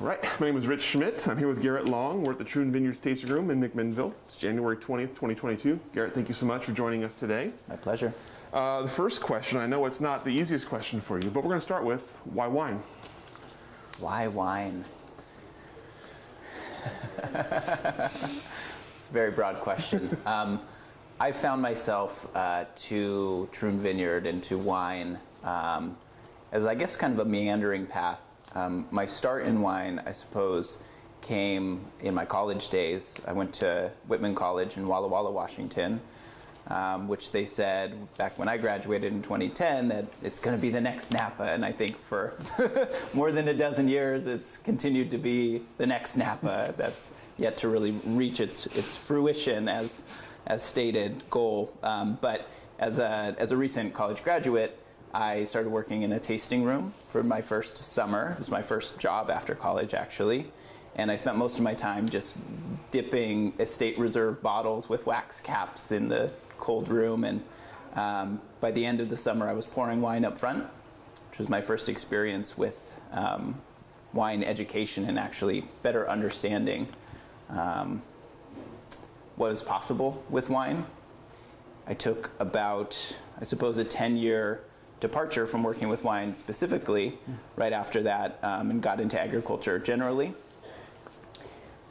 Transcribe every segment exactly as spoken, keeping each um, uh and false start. All right, my name is Rich Schmidt. I'm here with Garrett Long. We're at the Troon Vineyards Tasting Room in McMinnville. It's January twentieth, twenty twenty-two. Garrett, thank you so much for joining us today. My pleasure. Uh, the first question, I know it's not the easiest question for you, but we're going to start with, why wine? Why wine? It's a very broad question. um, I found myself uh, to Troon Vineyard and to wine um, as, I guess, kind of a meandering path. Um, my start in wine, I suppose, came in my college days. I went to Whitman College in Walla Walla, Washington, um, which they said back when I graduated in twenty ten that it's going to be the next Napa. And I think for more than a dozen years, it's continued to be the next Napa that's yet to really reach its its fruition as as stated goal. Um, but as a as a recent college graduate, I started working in a tasting room for my first summer. It was my first job after college, actually. And I spent most of my time just dipping estate reserve bottles with wax caps in the cold room. And um, by the end of the summer, I was pouring wine up front, which was my first experience with um, wine education and actually better understanding um, what is possible with wine. I took about, I suppose, a ten-year departure from working with wine specifically right after that um, and got into agriculture generally.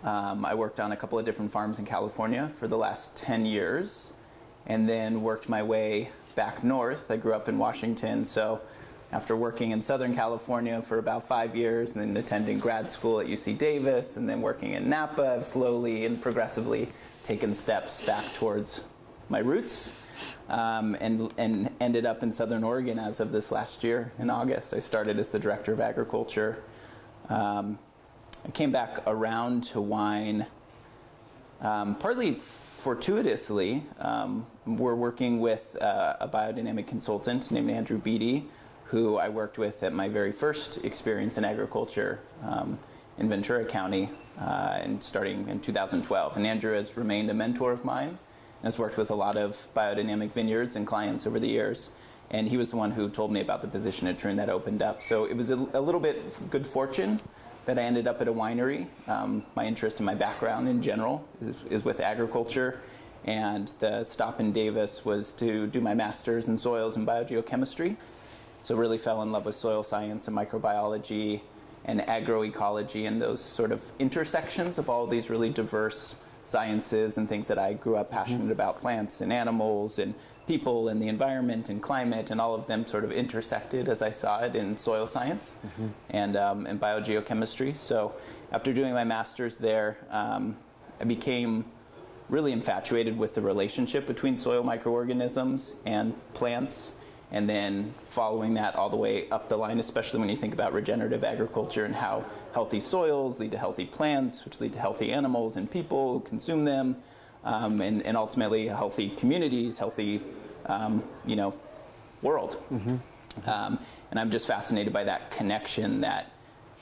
Um, I worked on a couple of different farms in California for the last ten years and then worked my way back north. I grew up in Washington, so after working in Southern California for about five years and then attending grad school at U C Davis and then working in Napa, I've slowly and progressively taken steps back towards my roots. Um, and, and ended up in Southern Oregon as of this last year. In August, I started as the director of agriculture. Um, I came back around to wine, um, partly fortuitously. Um, we're working with uh, a biodynamic consultant named Andrew Beattie, who I worked with at my very first experience in agriculture um, in Ventura County, uh, and starting in two thousand twelve. And Andrew has remained a mentor of mine. Has worked with a lot of biodynamic vineyards and clients over the years, and he was the one who told me about the position at Troon that opened up. So it was a, a little bit good fortune that I ended up at a winery. Um, my interest and my background in general is, is with agriculture, and the stop in Davis was to do my master's in soils and biogeochemistry. So really fell in love with soil science and microbiology and agroecology and those sort of intersections of all these really diverse sciences and things that I grew up passionate about, plants and animals and people and the environment and climate, and all of them sort of intersected as I saw it in soil science mm-hmm. and um, and biogeochemistry. So after doing my master's there, um, I became really infatuated with the relationship between soil microorganisms and plants, and then following that all the way up the line, especially when you think about regenerative agriculture and how healthy soils lead to healthy plants, which lead to healthy animals and people who consume them, um, and, and ultimately healthy communities, healthy, um, you know, world. Mm-hmm. Um, and I'm just fascinated by that connection that,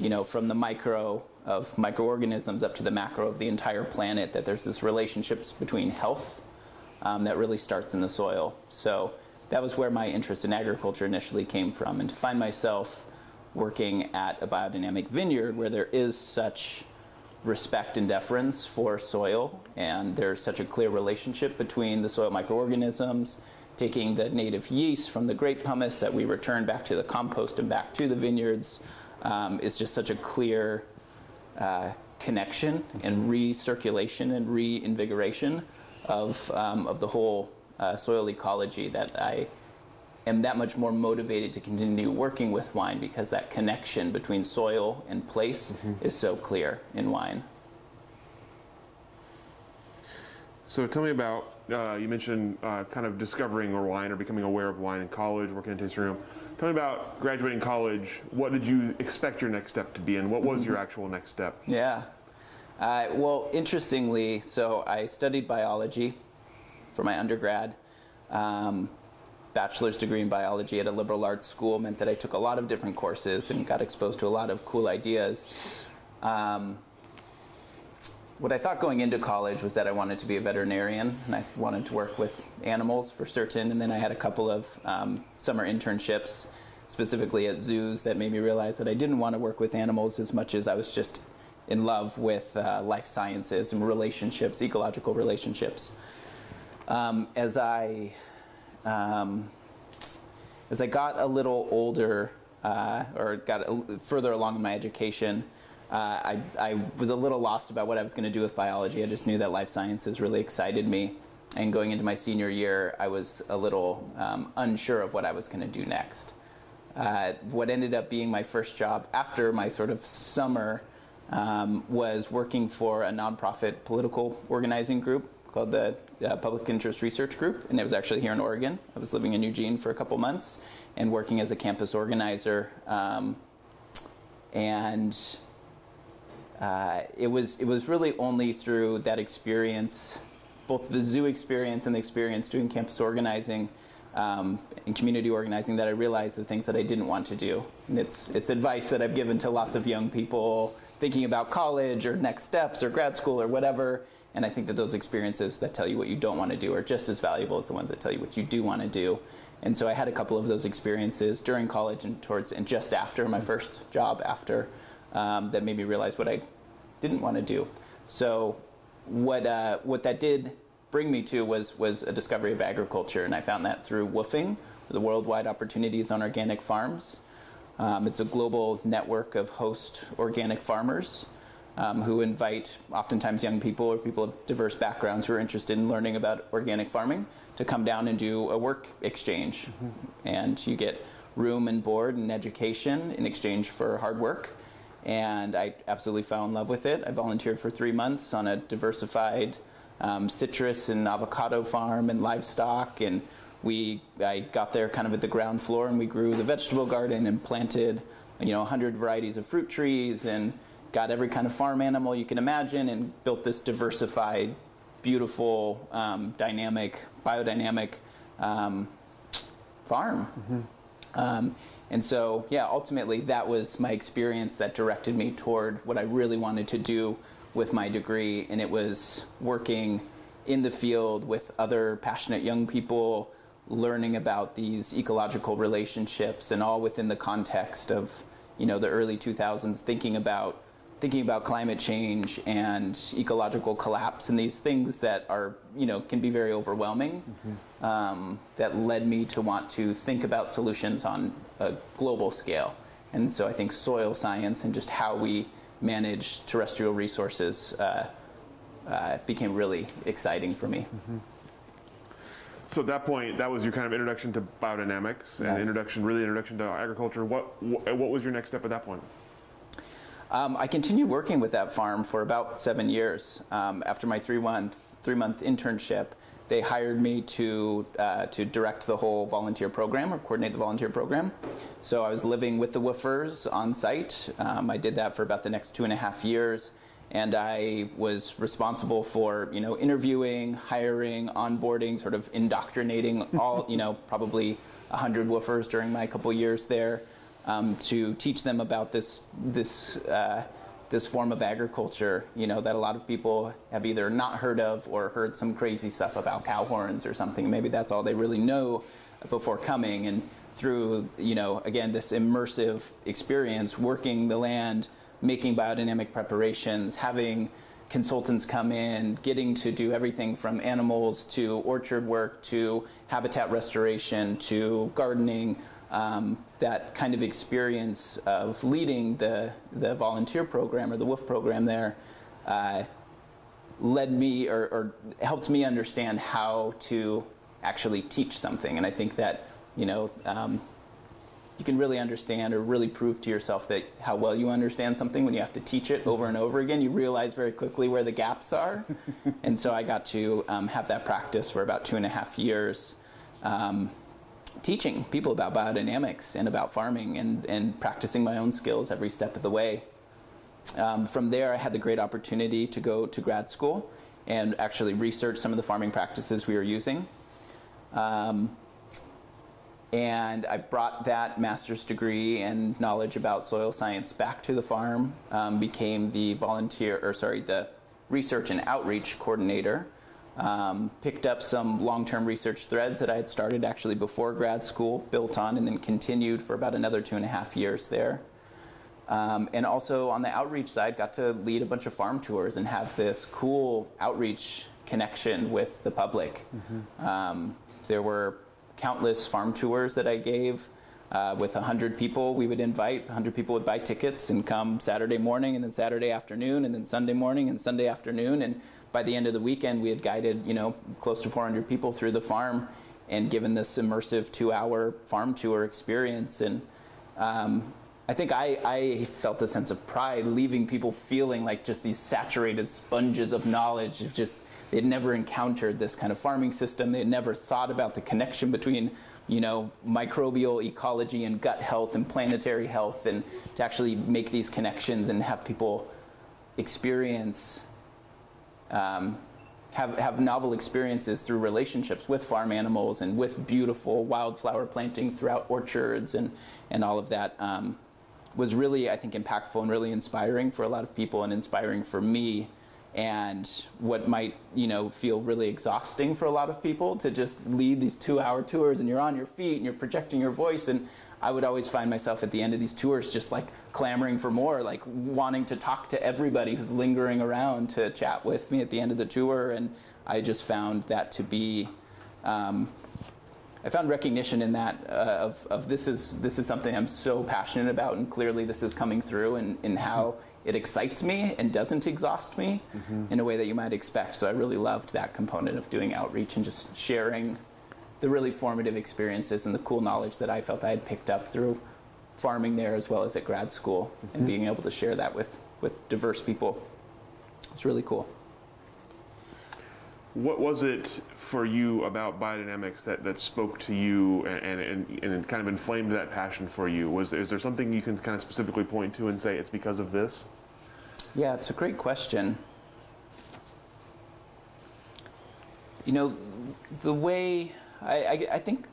you know, from the micro of microorganisms up to the macro of the entire planet, that there's this relationships between health um, that really starts in the soil. So that was where my interest in agriculture initially came from, and to find myself working at a biodynamic vineyard where there is such respect and deference for soil, and there's such a clear relationship between the soil microorganisms, taking the native yeast from the grape pumice that we return back to the compost and back to the vineyards, um, is just such a clear uh, connection and recirculation and reinvigoration of, um, of the whole Uh, soil ecology, that I am that much more motivated to continue working with wine because that connection between soil and place mm-hmm. is so clear in wine. So tell me about, uh, you mentioned uh, kind of discovering or wine or becoming aware of wine in college, working in a tasting room. Tell me about graduating college. What did you expect your next step to be, and what was mm-hmm. your actual next step? Yeah. Uh, well, interestingly, so I studied biology for my undergrad. Um, bachelor's degree in biology at a liberal arts school meant that I took a lot of different courses and got exposed to a lot of cool ideas. Um, what I thought going into college was that I wanted to be a veterinarian, and I wanted to work with animals for certain, and then I had a couple of um, summer internships, specifically at zoos, that made me realize that I didn't want to work with animals as much as I was just in love with uh, life sciences and relationships, ecological relationships. Um, as I um, as I got a little older, uh, or got a, further along in my education, uh, I, I was a little lost about what I was going to do with biology. I just knew that life sciences really excited me, and going into my senior year, I was a little um, unsure of what I was going to do next. Uh, what ended up being my first job after my sort of summer um, was working for a nonprofit political organizing group called the uh, Public Interest Research Group, and it was actually here in Oregon. I was living in Eugene for a couple months and working as a campus organizer, um, and uh, it was it was really only through that experience, both the zoo experience and the experience doing campus organizing um, and community organizing, that I realized the things that I didn't want to do. And it's it's advice that I've given to lots of young people thinking about college or next steps or grad school or whatever. And I think that those experiences that tell you what you don't want to do are just as valuable as the ones that tell you what you do want to do. And so I had a couple of those experiences during college and towards and just after my first job after um, that made me realize what I didn't want to do. So what uh, what that did bring me to was was a discovery of agriculture, and I found that through WOOFing, the Worldwide Opportunities on Organic Farms. Um, it's a global network of host organic farmers Um, who invite oftentimes young people or people of diverse backgrounds who are interested in learning about organic farming to come down and do a work exchange. Mm-hmm. And you get room and board and education in exchange for hard work. And I absolutely fell in love with it. I volunteered for three months on a diversified um, citrus and avocado farm and livestock. And we, I got there kind of at the ground floor, and we grew the vegetable garden and planted, you know, one hundred varieties of fruit trees, and got every kind of farm animal you can imagine, and built this diversified, beautiful, um, dynamic, biodynamic um, farm. Mm-hmm. um, and so, yeah, ultimately that was my experience that directed me toward what I really wanted to do with my degree, and it was working in the field with other passionate young people, learning about these ecological relationships, and all within the context of, you know, the early two thousands, thinking about thinking about climate change and ecological collapse and these things that are, you know, can be very overwhelming. Mm-hmm. um, that led me to want to think about solutions on a global scale. And so I think soil science and just how we manage terrestrial resources uh, uh, became really exciting for me. Mm-hmm. So at that point, that was your kind of introduction to biodynamics and yes. introduction, really introduction to agriculture. What, wh what was your next step at that point? Um, I continued working with that farm for about seven years. Um, after my three-month three-month internship, they hired me to uh, to direct the whole volunteer program or coordinate the volunteer program. So I was living with the woofers on site. Um, I did that for about the next two and a half years, and I was responsible for, you know, interviewing, hiring, onboarding, sort of indoctrinating all, you know, probably a hundred woofers during my couple years there. Um, to teach them about this this uh, this form of agriculture, you know, that a lot of people have either not heard of or heard some crazy stuff about cow horns or something. Maybe that's all they really know before coming. And through, you know, again, this immersive experience, working the land, making biodynamic preparations, having consultants come in, getting to do everything from animals to orchard work to habitat restoration to gardening. Um, that kind of experience of leading the, the volunteer program or the WOOF program there uh, led me or, or helped me understand how to actually teach something. And I think that, you know, um, you can really understand or really prove to yourself that how well you understand something when you have to teach it over and over again. You realize very quickly where the gaps are. And so I got to um, have that practice for about two and a half years. Um, teaching people about biodynamics and about farming and, and practicing my own skills every step of the way. Um, from there, I had the great opportunity to go to grad school and actually research some of the farming practices we were using. Um, and I brought that master's degree and knowledge about soil science back to the farm, um, became the volunteer, or sorry, the research and outreach coordinator, um, picked up some long-term research threads that I had started actually before grad school, built on, and then continued for about another two and a half years there. Um, and also on the outreach side, got to lead a bunch of farm tours and have this cool outreach connection with the public. Mm-hmm. Um, there were countless farm tours that I gave uh, with one hundred people we would invite. one hundred people would buy tickets and come Saturday morning and then Saturday afternoon and then Sunday morning and Sunday afternoon. And by the end of the weekend, we had guided, you know, close to four hundred people through the farm and given this immersive two-hour farm tour experience. And um, I think I, I felt a sense of pride leaving people feeling like just these saturated sponges of knowledge. Of just, they had never encountered this kind of farming system. They had never thought about the connection between, you know, microbial ecology and gut health and planetary health, and to actually make these connections and have people experience, um, have, have novel experiences through relationships with farm animals and with beautiful wildflower plantings throughout orchards and, and all of that. Um, was really, I think, impactful and really inspiring for a lot of people and inspiring for me, and what might, you know, feel really exhausting for a lot of people to just lead these two-hour tours and you're on your feet and you're projecting your voice. And I would always find myself at the end of these tours just like clamoring for more, like wanting to talk to everybody who's lingering around to chat with me at the end of the tour. And I just found that to be, um, I found recognition in that uh, of, of this is this is something I'm so passionate about, and clearly this is coming through in, in how it excites me and doesn't exhaust me mm-hmm. in a way that you might expect. So I really loved that component of doing outreach and just sharing the really formative experiences and the cool knowledge that I felt I had picked up through farming there as well as at grad school mm-hmm. and being able to share that with, with diverse people. It's really cool. What was it for you about biodynamics that, that spoke to you and, and, and kind of inflamed that passion for you? Was there, is there something you can kind of specifically point to and say it's because of this? Yeah, it's a great question. You know, the way I, I, I think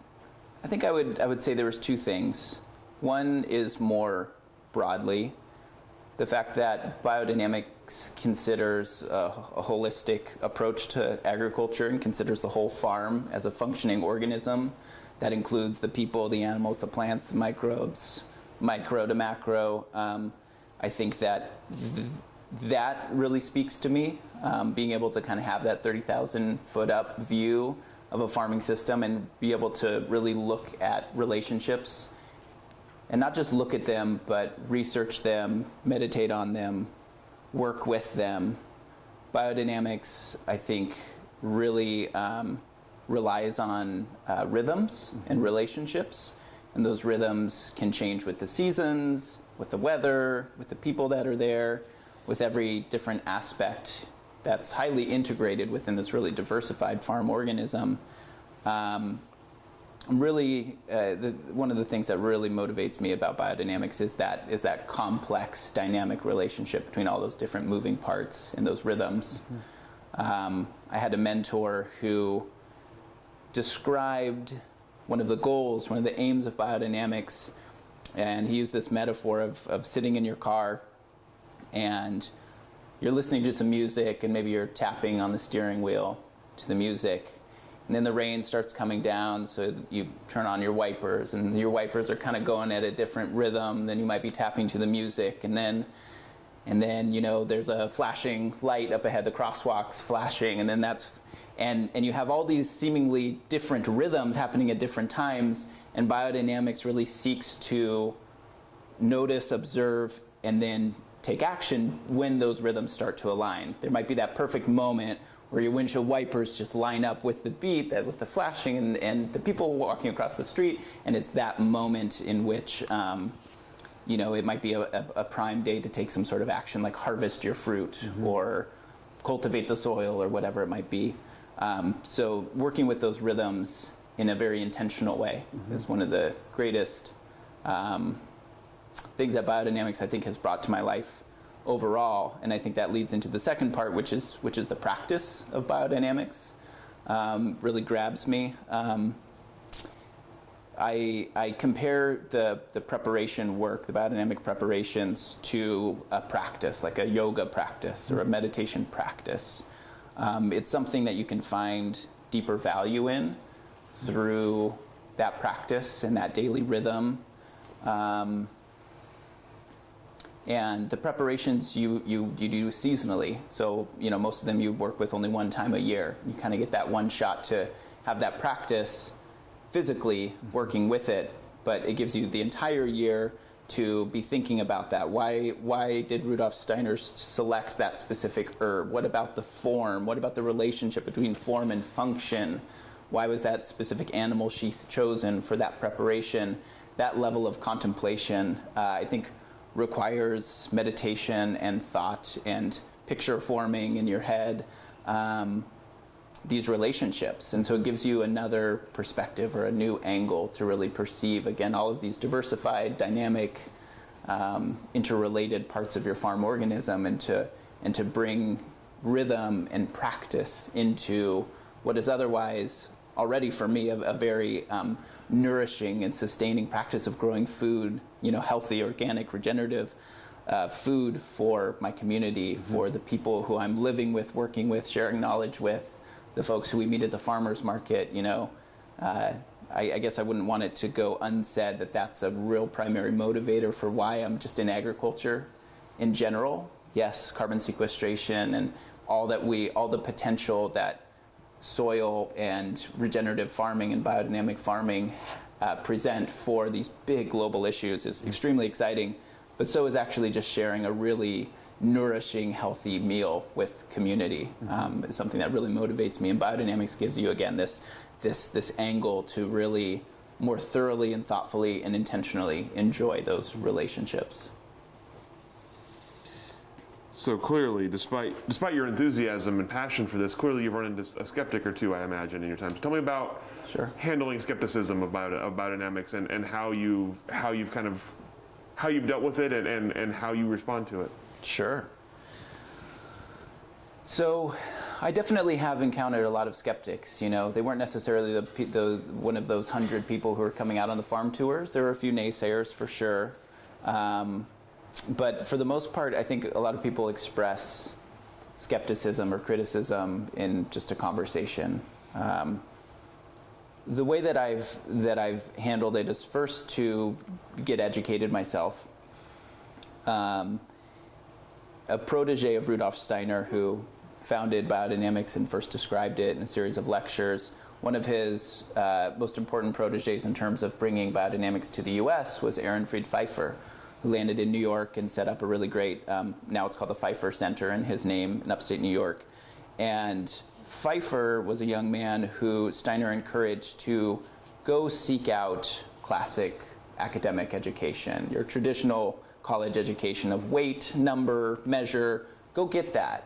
I think I would I would say there was two things. One is more broadly the fact that biodynamic considers a, a holistic approach to agriculture and considers the whole farm as a functioning organism that includes the people, the animals, the plants, the microbes, micro to macro. Um, I think that th that really speaks to me, um, being able to kind of have that thirty thousand foot up view of a farming system and be able to really look at relationships and not just look at them, but research them, meditate on them, work with them. Biodynamics, I think, really um, relies on uh, rhythms mm-hmm. and relationships. And those rhythms can change with the seasons, with the weather, with the people that are there, with every different aspect that's highly integrated within this really diversified farm organism. Um, really, uh, the, one of the things that really motivates me about biodynamics is that is that complex, dynamic relationship between all those different moving parts and those rhythms. Mm-hmm. Um, I had a mentor who described one of the goals, one of the aims of biodynamics, and he used this metaphor of, of sitting in your car and you're listening to some music and maybe you're tapping on the steering wheel to the music. And then the rain starts coming down, so you turn on your wipers, and your wipers are kind of going at a different rhythm. Then you might be tapping to the music, and then, and then you know there's a flashing light up ahead, the crosswalk's flashing, and then that's, and and you have all these seemingly different rhythms happening at different times. And biodynamics really seeks to notice, observe, and then take action when those rhythms start to align. There might be that perfect moment where your windshield wipers just line up with the beat, that with the flashing and, and the people walking across the street, and it's that moment in which, um, you know, it might be a, a, a prime day to take some sort of action, like harvest your fruit mm-hmm. or cultivate the soil or whatever it might be. Um, so working with those rhythms in a very intentional way mm-hmm. is one of the greatest um, things that biodynamics, I think, has brought to my life overall. And I think that leads into the second part, which is which is the practice of biodynamics. Um, really grabs me. Um, I, I compare the, the preparation work, the biodynamic preparations, to a practice, like a yoga practice or a meditation practice. Um, it's something that you can find deeper value in through that practice and that daily rhythm. Um, and the preparations you, you, you do seasonally. So, you know, most of them you work with only one time a year. You kind of get that one shot to have that practice physically working with it, but it gives you the entire year to be thinking about that. Why, why did Rudolf Steiner select that specific herb? What about the form? What about the relationship between form and function? Why was that specific animal sheath chosen for that preparation? That level of contemplation, uh, I think, requires meditation and thought and picture forming in your head, um, these relationships. And so it gives you another perspective or a new angle to really perceive, again, all of these diversified, dynamic, um, interrelated parts of your farm organism, and to, and to bring rhythm and practice into what is otherwise already, for me, a, a very um, nourishing and sustaining practice of growing food, you know, healthy, organic, regenerative uh, food for my community, mm-hmm. for the people who I'm living with, working with, sharing knowledge with, the folks who we meet at the farmers market. You know, uh, I, I guess I wouldn't want it to go unsaid that that's a real primary motivator for why I'm just in agriculture in general. Yes, carbon sequestration and all that we, all the potential that soil and regenerative farming and biodynamic farming uh, present for these big global issues is extremely exciting, but so is actually just sharing a really nourishing, healthy meal with community. Um, is something that really motivates me, and biodynamics gives you, again, this, this, this angle to really more thoroughly and thoughtfully and intentionally enjoy those relationships. So clearly, despite despite your enthusiasm and passion for this, clearly you've run into a skeptic or two, I imagine, in your time. So tell me about sure. handling skepticism of, bio, of biodynamics and, and how you've how you've kind of how you've dealt with it and, and, and how you respond to it. Sure. So I definitely have encountered a lot of skeptics. You know, they weren't necessarily the, the one of those hundred people who were coming out on the farm tours. There were a few naysayers for sure. Um, But for the most part, I think a lot of people express skepticism or criticism in just a conversation. Um, the way that I've that I've handled it is first to get educated myself. Um, a protege of Rudolf Steiner, who founded biodynamics and first described it in a series of lectures, one of his uh, most important proteges in terms of bringing biodynamics to the U S was Ehrenfried Pfeiffer, who landed in New York and set up a really great, um, now it's called the Pfeiffer Center in his name, in upstate New York. And Pfeiffer was a young man who Steiner encouraged to go seek out classic academic education, your traditional college education of weight, number, measure, go get that.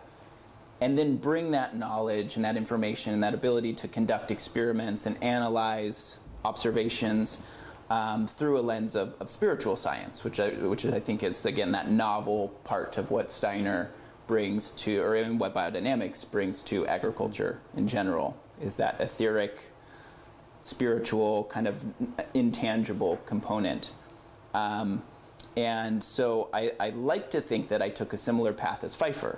And then bring that knowledge and that information and that ability to conduct experiments and analyze observations Um, through a lens of, of spiritual science, which I, which I think is, again, that novel part of what Steiner brings to, or even what biodynamics brings to agriculture in general, is that etheric, spiritual, kind of intangible component. Um, and so I, I like to think that I took a similar path as Pfeiffer.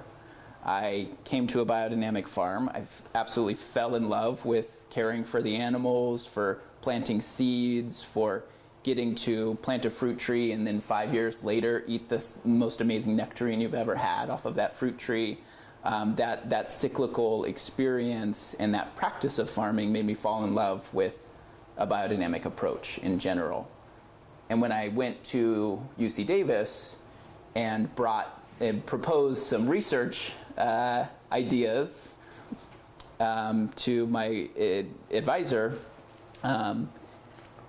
I came to a biodynamic farm. I absolutely fell in love with caring for the animals, for planting seeds, for getting to plant a fruit tree and then five years later eat the most amazing nectarine you've ever had off of that fruit tree. Um, that, that cyclical experience and that practice of farming made me fall in love with a biodynamic approach in general. And when I went to U C Davis and brought and proposed some research uh, ideas um, to my uh, advisor, Um,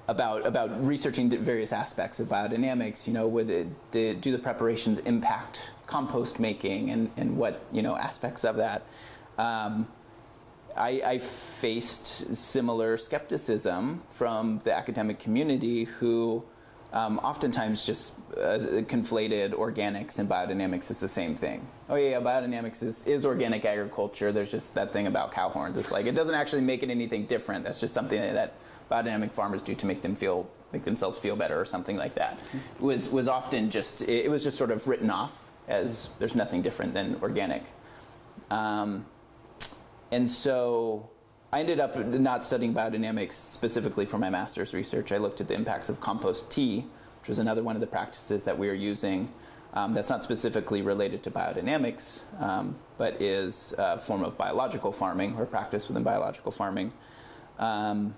about about researching various aspects of biodynamics, you know, would it, did, do the preparations impact compost making and, and what, you know, aspects of that. Um, I, I faced similar skepticism from the academic community who um, oftentimes just uh, conflated organics and biodynamics as the same thing. Oh yeah, biodynamics is, is organic agriculture. There's just that thing about cow horns. It's like, it doesn't actually make it anything different. That's just something that biodynamic farmers do to make them feel, make themselves feel better or something like that. Was, was often just, it, it was just sort of written off as there's nothing different than organic. Um, and so I ended up not studying biodynamics specifically for my master's research. I looked at the impacts of compost tea, which was another one of the practices that we are using. Um, that's not specifically related to biodynamics, um, but is a form of biological farming or practice within biological farming. Um,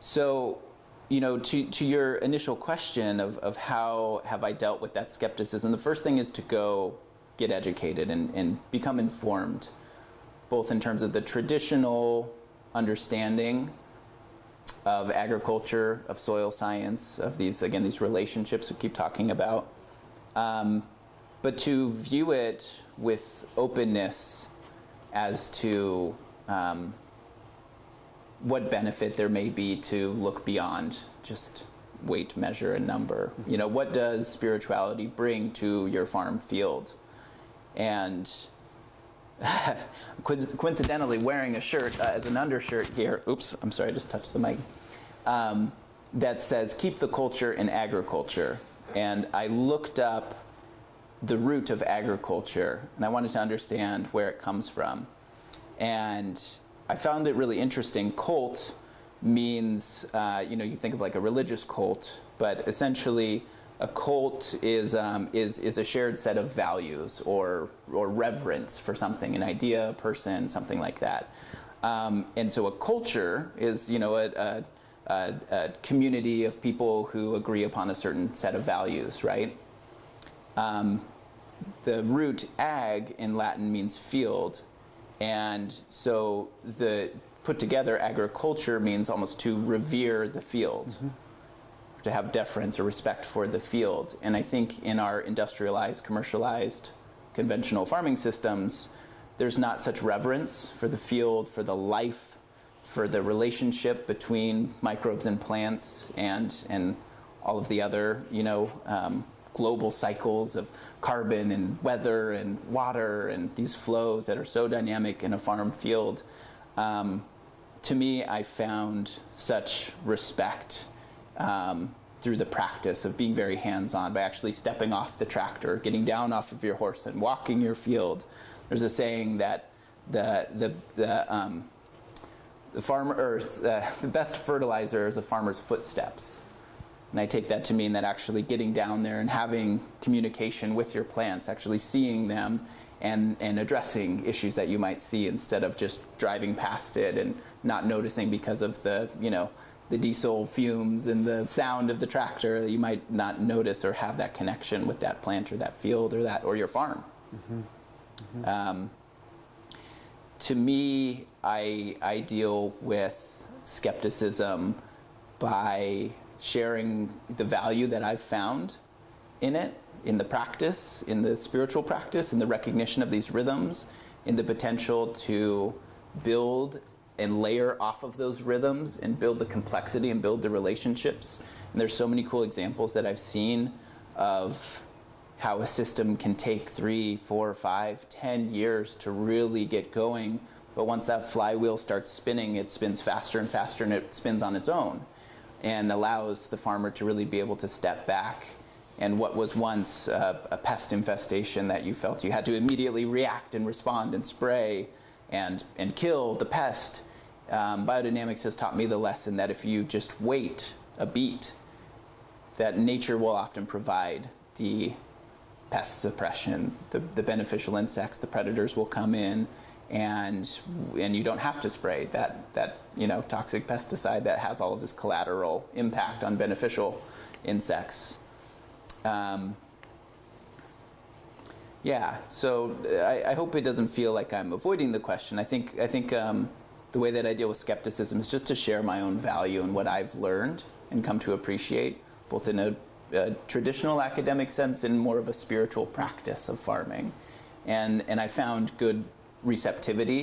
so, you know, to, to your initial question of, of how have I dealt with that skepticism, the first thing is to go get educated and, and become informed, both in terms of the traditional understanding of agriculture, of soil science, of these, again, these relationships we keep talking about, um, but to view it with openness as to um, what benefit there may be to look beyond just weight, measure, and number. You know, what does spirituality bring to your farm field? And coincidentally, wearing a shirt uh, as an undershirt here, oops, I'm sorry, I just touched the mic, um, that says, keep the culture in agriculture. And I looked up the root of agriculture, and I wanted to understand where it comes from. And I found it really interesting. Cult means, uh, you know, you think of like a religious cult, but essentially, a cult is, um, is, is a shared set of values or, or reverence for something, an idea, a person, something like that. Um, and so a culture is, you know, a, a, a, a community of people who agree upon a certain set of values, right? Um, the root ag in Latin means field. And so the put together agriculture means almost to revere the field. Mm-hmm. To have deference or respect for the field. And I think in our industrialized, commercialized, conventional farming systems, there's not such reverence for the field, for the life, for the relationship between microbes and plants and, and all of the other, you know, um, global cycles of carbon and weather and water and these flows that are so dynamic in a farm field. Um, to me, I found such respect Um, through the practice of being very hands-on, by actually stepping off the tractor, getting down off of your horse and walking your field. There's a saying that the, the, the, um, the, farmer, or, uh, the best fertilizer is a farmer's footsteps. And I take that to mean that actually getting down there and having communication with your plants, actually seeing them and, and addressing issues that you might see instead of just driving past it and not noticing because of the, you know, the diesel fumes and the sound of the tractor, that you might not notice or have that connection with that plant or that field or that or your farm. Mm-hmm. Mm-hmm. Um, to me, I, I deal with skepticism by sharing the value that I've found in it, in the practice, in the spiritual practice, in the recognition of these rhythms, in the potential to build and layer off of those rhythms and build the complexity and build the relationships. And there's so many cool examples that I've seen of how a system can take three, four, five, ten years to really get going. But once that flywheel starts spinning, it spins faster and faster, and it spins on its own and allows the farmer to really be able to step back. And what was once a, a pest infestation that you felt you had to immediately react and respond and spray and, and kill the pest, Um, biodynamics has taught me the lesson that if you just wait a beat, that nature will often provide the pest suppression, the, the beneficial insects, the predators will come in, and and you don't have to spray that that you know toxic pesticide that has all of this collateral impact on beneficial insects. Um, yeah, so I, I hope it doesn't feel like I'm avoiding the question. I think I think. Um, The way that I deal with skepticism is just to share my own value and what I've learned and come to appreciate, both in a, a traditional academic sense and more of a spiritual practice of farming. And, and I found good receptivity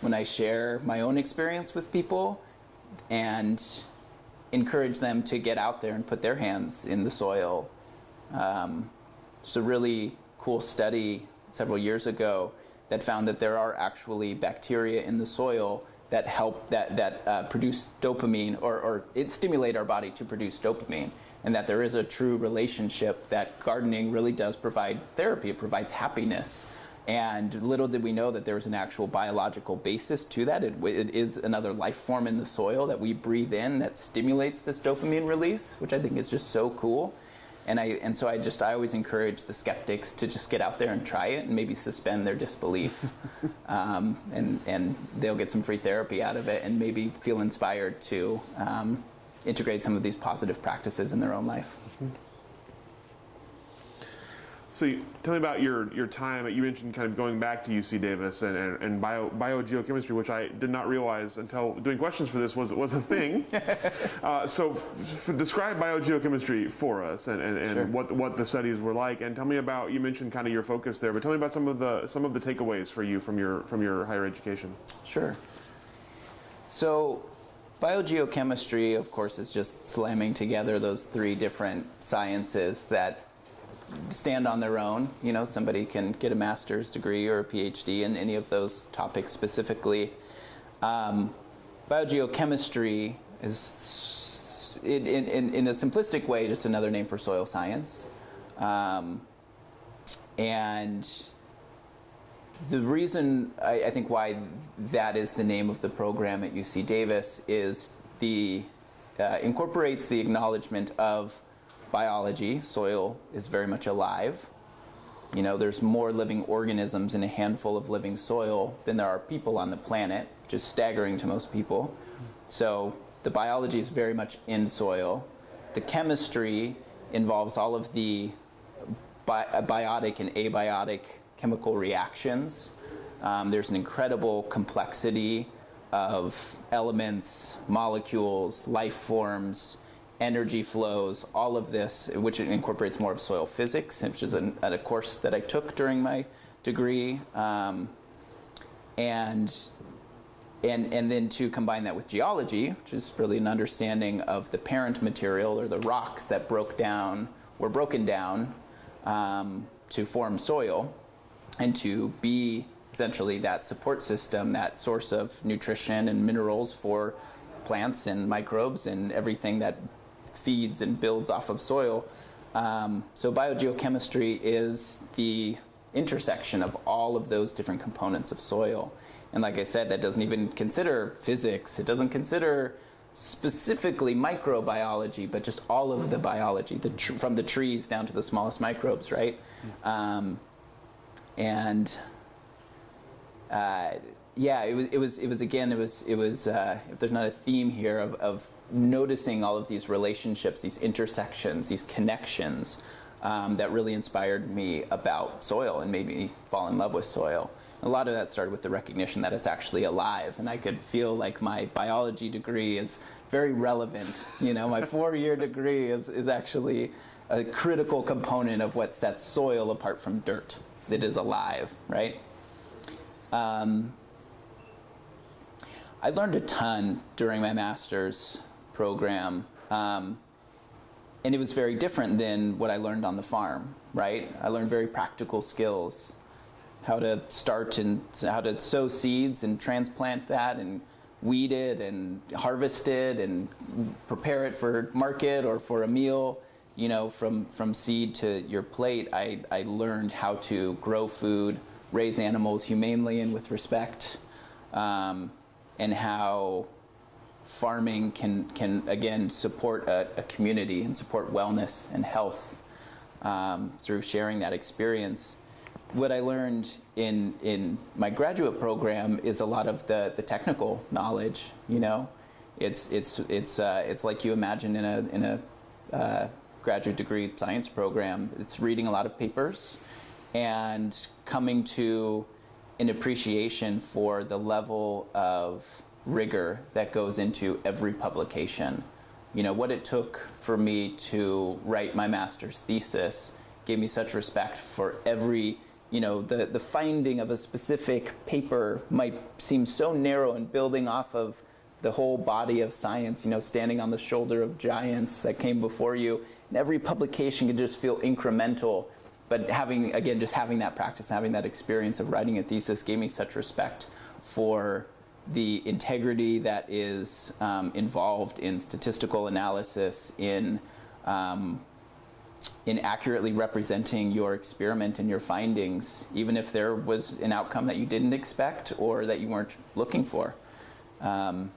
when I share my own experience with people, and encourage them to get out there and put their hands in the soil. Um, it's a really cool study several years ago that found that there are actually bacteria in the soil that help that that uh, produce dopamine, or, or it stimulate our body to produce dopamine, and that there is a true relationship that gardening really does provide therapy. It provides happiness, and little did we know that there was an actual biological basis to that. It, it is another life form in the soil that we breathe in that stimulates this dopamine release, which I think is just so cool. And I and so I just I always encourage the skeptics to just get out there and try it and maybe suspend their disbelief, um, and and they'll get some free therapy out of it and maybe feel inspired to um, integrate some of these positive practices in their own life. So you, tell me about your your time. You mentioned kind of going back to U C Davis and and, and bio biogeochemistry, which I did not realize until doing questions for this was was a thing. uh, so f f describe biogeochemistry for us and and, and sure. what what the studies were like, and tell me about, you mentioned kind of your focus there, but tell me about some of the some of the takeaways for you from your from your higher education. Sure. So biogeochemistry, of course, is just slamming together those three different sciences that stand on their own. You know, somebody can get a master's degree or a PhD in any of those topics specifically. Um, biogeochemistry is, in, in, in a simplistic way, just another name for soil science. Um, and the reason I, I think why that is the name of the program at U C Davis is the uh, incorporates the acknowledgement of biology. Soil is very much alive. You know, there's more living organisms in a handful of living soil than there are people on the planet, which is staggering to most people. So the biology is very much in soil. The chemistry involves all of the bi biotic and abiotic chemical reactions. Um, there's an incredible complexity of elements, molecules, life forms, energy flows, all of this, which incorporates more of soil physics, which is an, a course that I took during my degree, um, and and and then to combine that with geology, which is really an understanding of the parent material or the rocks that broke down were broken down um, to form soil, and to be essentially that support system, that source of nutrition and minerals for plants and microbes and everything that feeds and builds off of soil. Um, so biogeochemistry is the intersection of all of those different components of soil. And like I said, that doesn't even consider physics. It doesn't consider specifically microbiology, but just all of the biology, the tr from the trees down to the smallest microbes, right? Um, and uh, yeah, it was, it was, it was, again, it was, it was, uh, if there's not a theme here of, of noticing all of these relationships, these intersections, these connections, um, that really inspired me about soil and made me fall in love with soil. A lot of that started with the recognition that it's actually alive, and I could feel like my biology degree is very relevant. You know, my four-year degree is, is actually a critical component of what sets soil apart from dirt. It is alive, right? Um, I learned a ton during my master's program, um, and it was very different than what I learned on the farm, right? I learned very practical skills, how to start and how to sow seeds and transplant that and weed it and harvest it and prepare it for market or for a meal. You know, from, from seed to your plate, I, I learned how to grow food, raise animals humanely and with respect. Um, and how farming can, can again, support a, a community and support wellness and health um, through sharing that experience. What I learned in, in my graduate program is a lot of the, the technical knowledge, you know? It's, it's, it's, uh, it's like you imagine in a, in a uh, graduate degree science program. It's reading a lot of papers and coming to an appreciation for the level of rigor that goes into every publication. You know, what it took for me to write my master's thesis gave me such respect for every, you know, the, the finding of a specific paper might seem so narrow and building off of the whole body of science, you know, standing on the shoulder of giants that came before you. And every publication could just feel incremental. But having, again, just having that practice, having that experience of writing a thesis gave me such respect for the integrity that is um, involved in statistical analysis, in um, in accurately representing your experiment and your findings, even if there was an outcome that you didn't expect or that you weren't looking for. Um,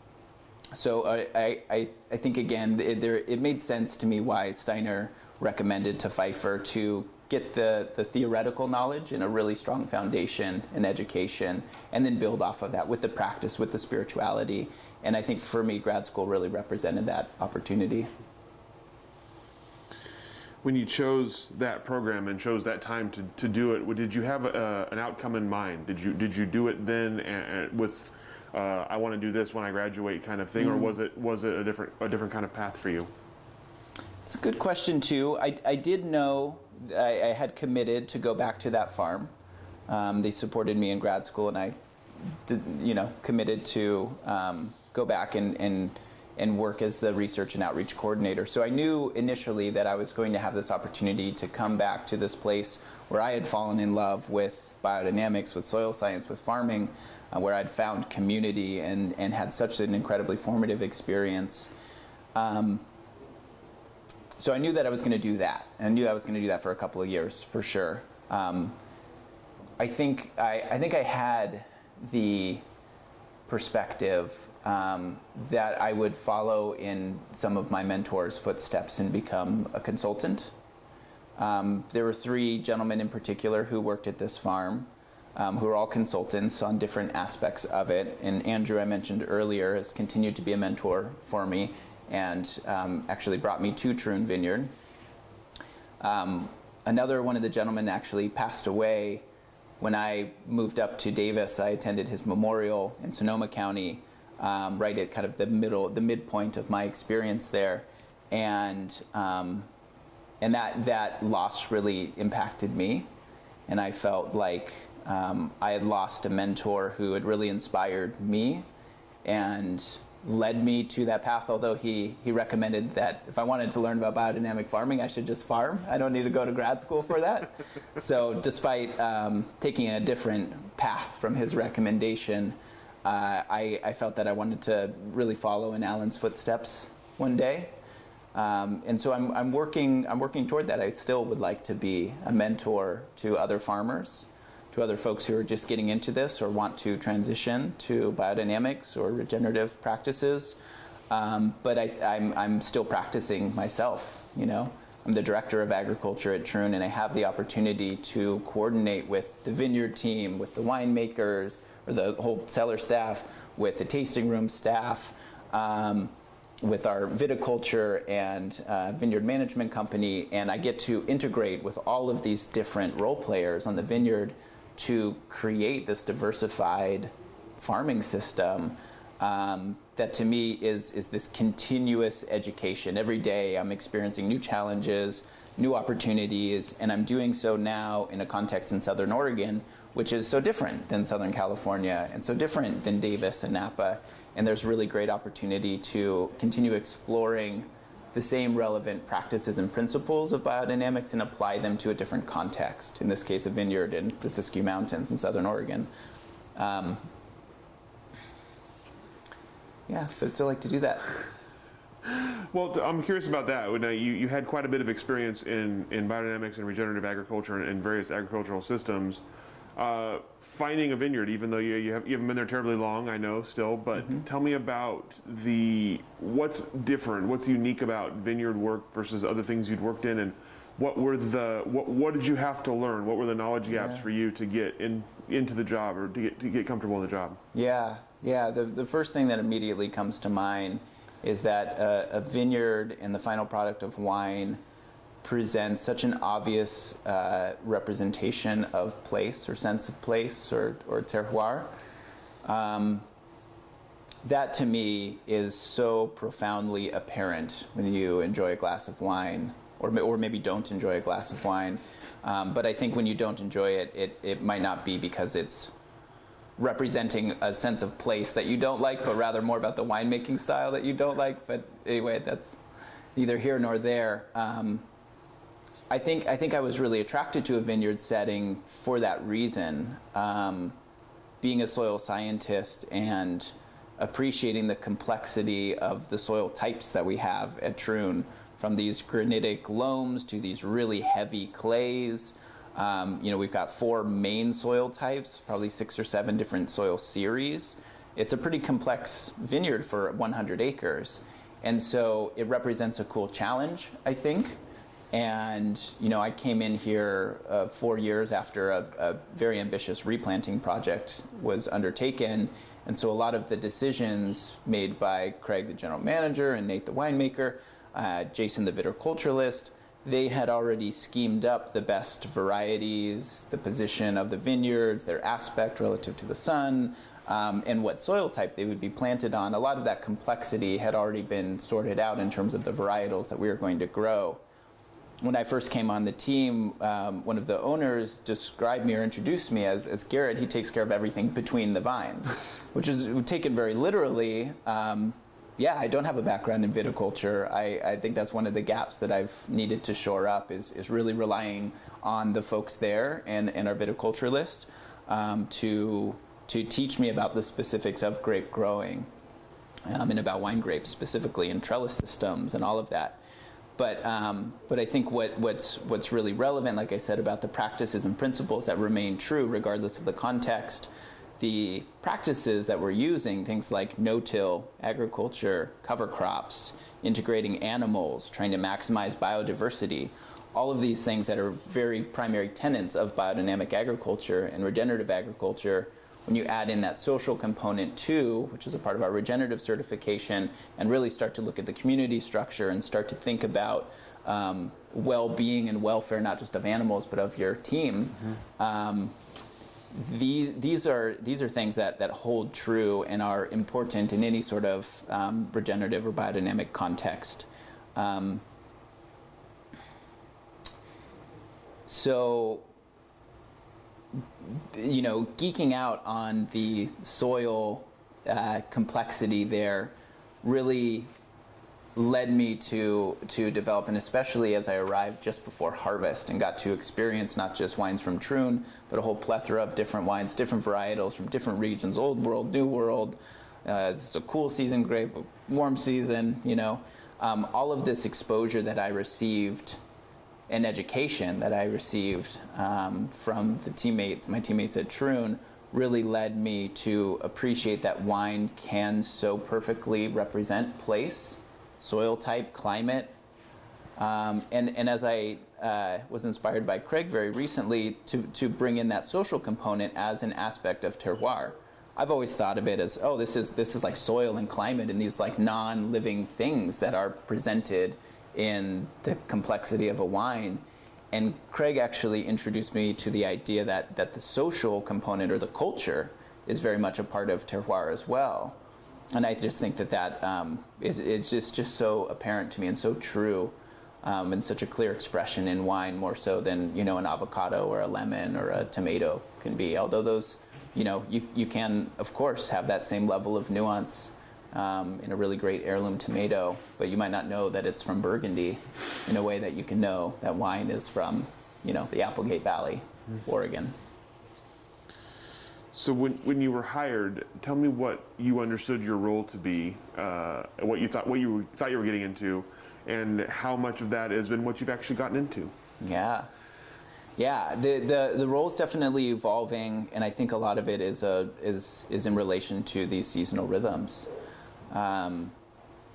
so I, I, I think, again, it, there, it made sense to me why Steiner recommended to Pfeiffer to get the, the theoretical knowledge and a really strong foundation in education, and then build off of that with the practice, with the spirituality. And I think for me, grad school really represented that opportunity. When you chose that program and chose that time to, to do it, did you have a, an outcome in mind? Did you did you do it then and, and with uh, I want to do this when I graduate kind of thing, mm. or was it was it a different a different kind of path for you? It's a good question too. I I did know I, I had committed to go back to that farm. Um, they supported me in grad school, and I did, you know, committed to um, go back and and. and work as the research and outreach coordinator. So I knew initially that I was going to have this opportunity to come back to this place where I had fallen in love with biodynamics, with soil science, with farming, uh, where I'd found community and, and had such an incredibly formative experience. Um, so I knew that I was gonna do that. I knew I was gonna do that for a couple of years, for sure. Um, I think I, I think I had the perspective Um, that I would follow in some of my mentors' footsteps and become a consultant. Um, there were three gentlemen in particular who worked at this farm, um, who were all consultants on different aspects of it. And Andrew, I mentioned earlier, has continued to be a mentor for me and um, actually brought me to Troon Vineyard. Um, another one of the gentlemen actually passed away when I moved up to Davis. I attended his memorial in Sonoma County, Um, right at kind of the middle, the midpoint of my experience there, and um, and that that loss really impacted me, and I felt like um, I had lost a mentor who had really inspired me, and led me to that path. Although he he recommended that if I wanted to learn about biodynamic farming, I should just farm. I don't need to go to grad school for that. So despite um, taking a different path from his recommendation, Uh, I, I felt that I wanted to really follow in Alan's footsteps one day, um, and so I'm, I'm working. I'm working toward that. I still would like to be a mentor to other farmers, to other folks who are just getting into this or want to transition to biodynamics or regenerative practices. Um, but I, I'm, I'm still practicing myself. You know, I'm the director of agriculture at Troon, and I have the opportunity to coordinate with the vineyard team, with the winemakers, or the whole cellar staff, with the tasting room staff, um, with our viticulture and uh, vineyard management company, and I get to integrate with all of these different role players on the vineyard to create this diversified farming system um, that to me is, is this continuous education. Every day I'm experiencing new challenges, new opportunities, and I'm doing so now in a context in Southern Oregon, which is so different than Southern California and so different than Davis and Napa. And there's really great opportunity to continue exploring the same relevant practices and principles of biodynamics and apply them to a different context, in this case a vineyard in the Siskiyou Mountains in Southern Oregon. Um, Yeah, so I'd still like to do that. Well, I'm curious about that. Now, you, you had quite a bit of experience in, in biodynamics and regenerative agriculture and various agricultural systems. Uh, finding a vineyard, even though you, you, have, you haven't been there terribly long, I know still, but mm-hmm. Tell me about the what's different, what's unique about vineyard work versus other things you'd worked in, and what were the what, what did you have to learn? What were the knowledge gaps yeah. for you to get in into the job or to get to get comfortable in the job? Yeah. Yeah, the, the first thing that immediately comes to mind is that uh, a vineyard and the final product of wine presents such an obvious uh, representation of place or sense of place or, or terroir. Um, that to me is so profoundly apparent when you enjoy a glass of wine or, or maybe don't enjoy a glass of wine. Um, but I think when you don't enjoy it, it, it might not be because it's representing a sense of place that you don't like, but rather more about the winemaking style that you don't like. But anyway, that's neither here nor there. Um, I think I think I was really attracted to a vineyard setting for that reason. Um, being a soil scientist and appreciating the complexity of the soil types that we have at Troon, from these granitic loams to these really heavy clays. Um, you know, we've got four main soil types, probably six or seven different soil series. It's a pretty complex vineyard for one hundred acres. And so it represents a cool challenge, I think. And, you know, I came in here uh, four years after a, a very ambitious replanting project was undertaken. And so a lot of the decisions made by Craig, the general manager, and Nate, the winemaker, uh, Jason, the viticulturist, they had already schemed up the best varieties, the position of the vineyards, their aspect relative to the sun, um, and what soil type they would be planted on. A lot of that complexity had already been sorted out in terms of the varietals that we were going to grow. When I first came on the team, um, one of the owners described me or introduced me as, as Garrett. He takes care of everything between the vines, which is taken very literally. Um, yeah, I don't have a background in viticulture. I, I think that's one of the gaps that I've needed to shore up is, is really relying on the folks there and, and our viticulturist um, to, to teach me about the specifics of grape growing um, and about wine grapes specifically and trellis systems and all of that. But um, but I think what, what's what's really relevant, like I said, about the practices and principles that remain true regardless of the context, the practices that we're using, things like no-till, agriculture, cover crops, integrating animals, trying to maximize biodiversity, all of these things that are very primary tenets of biodynamic agriculture and regenerative agriculture. When you add in that social component too, which is a part of our regenerative certification, and really start to look at the community structure and start to think about um, well-being and welfare, not just of animals, but of your team. Mm-hmm. um, these, these, are, these are things that, that hold true and are important in any sort of um, regenerative or biodynamic context. Um, so. You know, geeking out on the soil uh, complexity there really led me to to develop, and especially as I arrived just before harvest and got to experience not just wines from Troon, but a whole plethora of different wines, different varietals from different regions, old world, new world. Uh, it's a cool season grape, warm season, you know. Um, all of this exposure that I received, an education that I received um, from the teammates, my teammates at Troon, really led me to appreciate that wine can so perfectly represent place, soil type, climate. Um, and, and as I uh, was inspired by Craig very recently to, to bring in that social component as an aspect of terroir. I've always thought of it as, oh, this is, this is like soil and climate and these like non-living things that are presented in the complexity of a wine. And Craig actually introduced me to the idea that, that the social component or the culture is very much a part of terroir as well. And I just think that that um, is it's just, just so apparent to me and so true um, and such a clear expression in wine, more so than, you know, an avocado or a lemon or a tomato can be. Although those, you know, you, you can, of course, have that same level of nuance Um, in a really great heirloom tomato, but you might not know that it's from Burgundy in a way that you can know that wine is from, you know, the Applegate Valley, mm-hmm. Oregon. So when, when you were hired, tell me what you understood your role to be, uh, what you thought what you thought you were getting into, and how much of that has been what you've actually gotten into. Yeah. Yeah, the, the, the role's definitely evolving, and I think a lot of it is, a, is, is in relation to these seasonal rhythms. Um,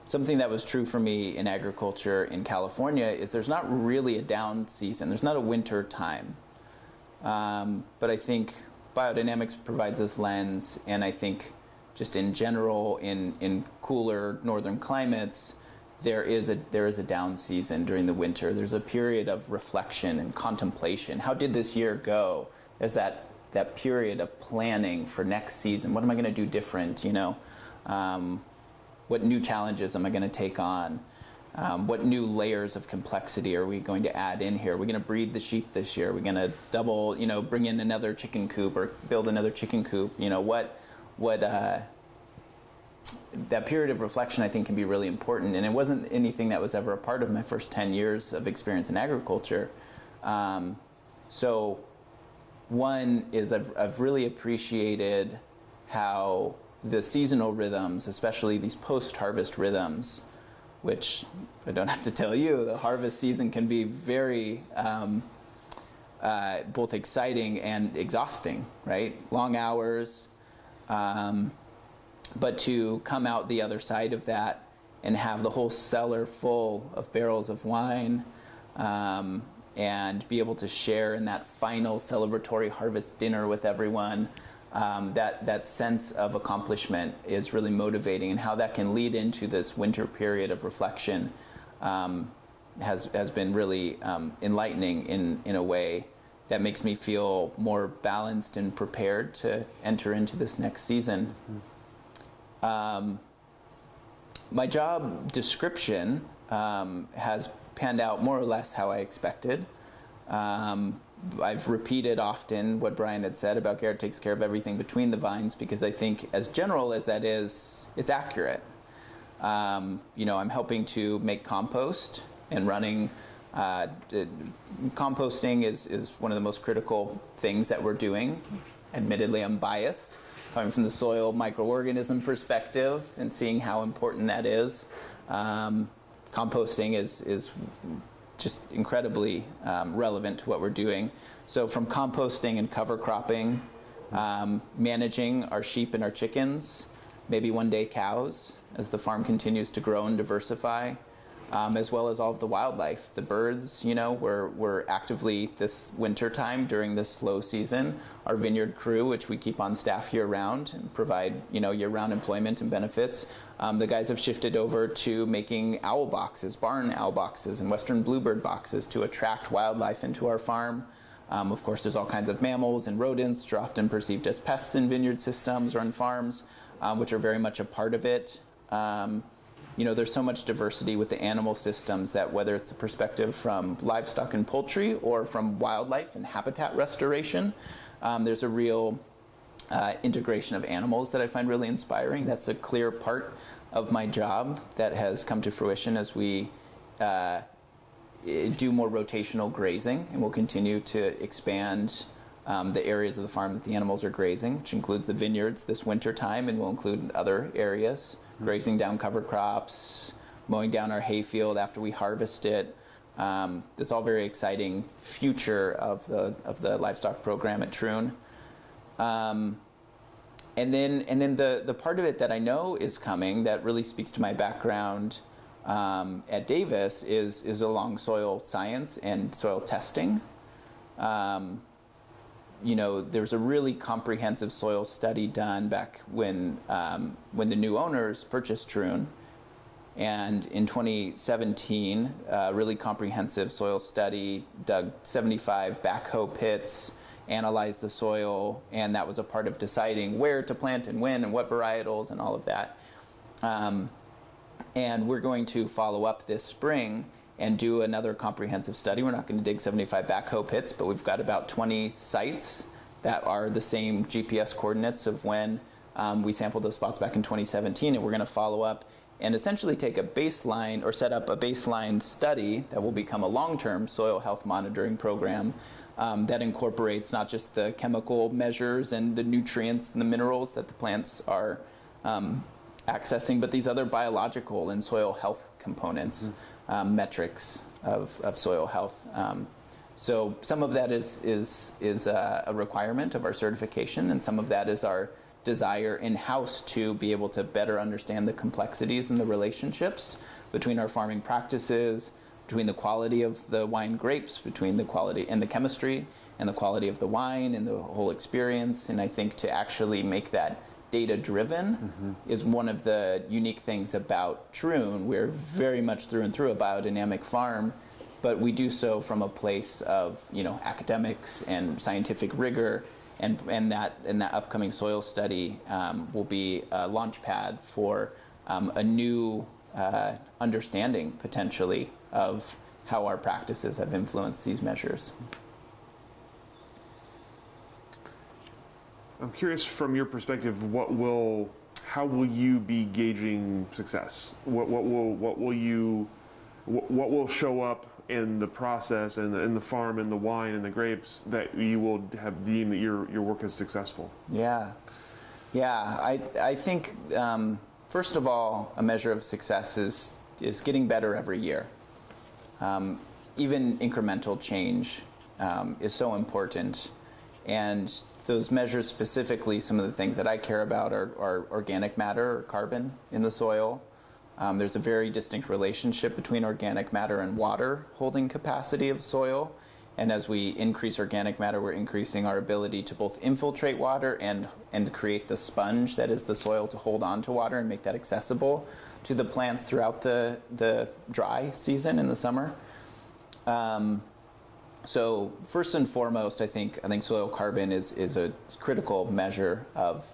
something that was true for me in agriculture in California is there's not really a down season. There's not a winter time. Um, but I think biodynamics provides this lens, and I think just in general, in, in cooler northern climates, there is a there is a down season during the winter. There's a period of reflection and contemplation. How did this year go? There's that, that period of planning for next season. What am I going to do different, you know? Um, What new challenges am I going to take on? Um, what new layers of complexity are we going to add in here? We're going to breed the sheep this year. We're going to double, you know, bring in another chicken coop or build another chicken coop. You know, what, what, uh, that period of reflection I think can be really important. And it wasn't anything that was ever a part of my first ten years of experience in agriculture. Um, so one is I've, I've really appreciated how the seasonal rhythms, especially these post-harvest rhythms, which I don't have to tell you, the harvest season can be very um, uh, both exciting and exhausting, right? Long hours, um, but to come out the other side of that and have the whole cellar full of barrels of wine um, and be able to share in that final celebratory harvest dinner with everyone, Um, that, that sense of accomplishment is really motivating, and how that can lead into this winter period of reflection um, has, has been really um, enlightening in, in a way that makes me feel more balanced and prepared to enter into this next season. Mm-hmm. Um, my job description um, has panned out more or less how I expected. Um, I've repeated often what Brian had said about Garrett takes care of everything between the vines, because I think as general as that is, it's accurate. Um, you know, I'm helping to make compost and running. Uh, composting is, is one of the most critical things that we're doing. Admittedly, I'm biased. I'm from the soil microorganism perspective and seeing how important that is. Um, composting is is... just incredibly um, relevant to what we're doing. So from composting and cover cropping, um, managing our sheep and our chickens, maybe one day cows, as the farm continues to grow and diversify, um, as well as all of the wildlife. The birds, you know, we're, we're actively this winter time during this slow season. Our vineyard crew, which we keep on staff year round and provide, you know, year round employment and benefits. Um, the guys have shifted over to making owl boxes, barn owl boxes and western bluebird boxes to attract wildlife into our farm. Um, of course, there's all kinds of mammals and rodents, which are often perceived as pests in vineyard systems or on farms, um, which are very much a part of it. Um, You know, there's so much diversity with the animal systems that whether it's the perspective from livestock and poultry or from wildlife and habitat restoration, um, there's a real uh, integration of animals that I find really inspiring. That's a clear part of my job that has come to fruition as we uh, do more rotational grazing, and we'll continue to expand um, the areas of the farm that the animals are grazing, which includes the vineyards this winter time and will include other areas. Grazing down cover crops, mowing down our hayfield after we harvest it. Um, it's all very exciting future of the of the livestock program at Troon. Um, and then and then the the part of it that I know is coming that really speaks to my background um, at Davis is is along soil science and soil testing. Um, You know, there's a really comprehensive soil study done back when um, when the new owners purchased Troon, and in twenty seventeen, a really comprehensive soil study dug seventy-five backhoe pits, analyzed the soil, and that was a part of deciding where to plant and when and what varietals and all of that. Um, and we're going to follow up this spring and do another comprehensive study. We're not going to dig seventy-five backhoe pits, but we've got about twenty sites that are the same G P S coordinates of when um, we sampled those spots back in twenty seventeen, and we're going to follow up and essentially take a baseline or set up a baseline study that will become a long-term soil health monitoring program um, that incorporates not just the chemical measures and the nutrients and the minerals that the plants are um, accessing, but these other biological and soil health components. Mm-hmm. Um, metrics of, of soil health. Um, so some of that is, is, is a, a requirement of our certification, and some of that is our desire in-house to be able to better understand the complexities and the relationships between our farming practices, between the quality of the wine grapes, between the quality and the chemistry and the quality of the wine and the whole experience. And I think to actually make that data-driven mm-hmm. is one of the unique things about Troon. We're very much through and through a biodynamic farm, but we do so from a place of, you know, academics and scientific rigor, and, and, that, and that upcoming soil study um, will be a launch pad for um, a new uh, understanding potentially of how our practices have influenced these measures. I'm curious from your perspective, what will, how will you be gauging success? What, what will, what will you, what, what will show up in the process and in, in the farm and the wine and the grapes that you will have deemed that your, your work is successful? Yeah, yeah, I, I think um, first of all, a measure of success is, is getting better every year. Um, even incremental change um, is so important, and those measures specifically, some of the things that I care about are, are organic matter or carbon in the soil. Um, there's a very distinct relationship between organic matter and water holding capacity of soil, and as we increase organic matter, we're increasing our ability to both infiltrate water and, and create the sponge that is the soil to hold on to water and make that accessible to the plants throughout the, the dry season in the summer. Um, so first and foremost, I think, I think soil carbon is, is a critical measure of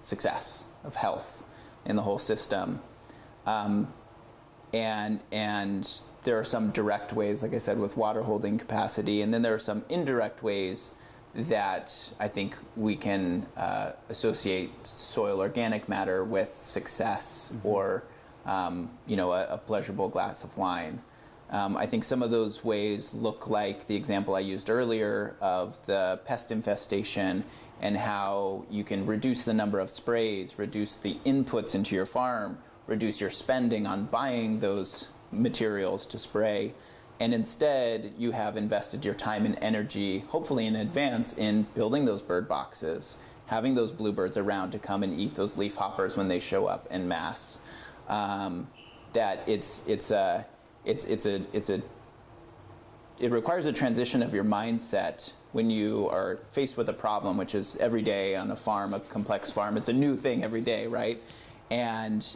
success, of health in the whole system. Um, and, and there are some direct ways, like I said, with water holding capacity, and then there are some indirect ways that I think we can uh, associate soil organic matter with success, mm-hmm. or, um, you know, a, a pleasurable glass of wine. Um, I think some of those ways look like the example I used earlier of the pest infestation and how you can reduce the number of sprays, reduce the inputs into your farm, reduce your spending on buying those materials to spray, and instead you have invested your time and energy, hopefully in advance, in building those bird boxes, having those bluebirds around to come and eat those leafhoppers when they show up en masse. Um, that it's it's a it's it's a it's a it requires a transition of your mindset when you are faced with a problem, which is every day on a farm, a complex farm. It's a new thing every day, right? And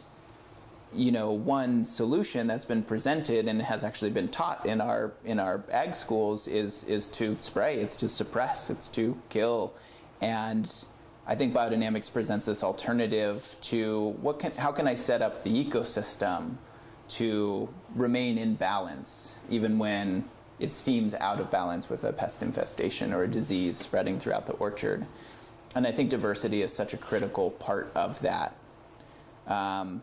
you know, one solution that's been presented and has actually been taught in our in our ag schools is is to spray, it's to suppress, it's to kill. And I think biodynamics presents this alternative to what can how can I set up the ecosystem to remain in balance even when it seems out of balance with a pest infestation or a disease spreading throughout the orchard. And I think diversity is such a critical part of that. Um,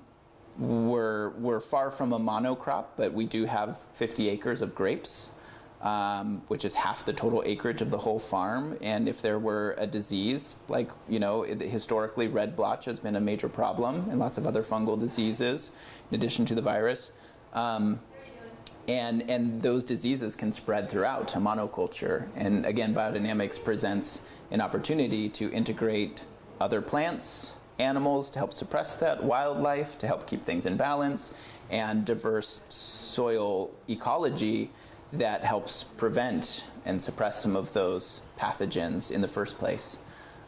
We're, we're far from a monocrop, but we do have fifty acres of grapes, um, which is half the total acreage of the whole farm. And if there were a disease, like, you know, it, historically red blotch has been a major problem, and lots of other fungal diseases in addition to the virus. Um, and, and those diseases can spread throughout to monoculture. And again, biodynamics presents an opportunity to integrate other plants, animals to help suppress that, wildlife to help keep things in balance, and diverse soil ecology that helps prevent and suppress some of those pathogens in the first place.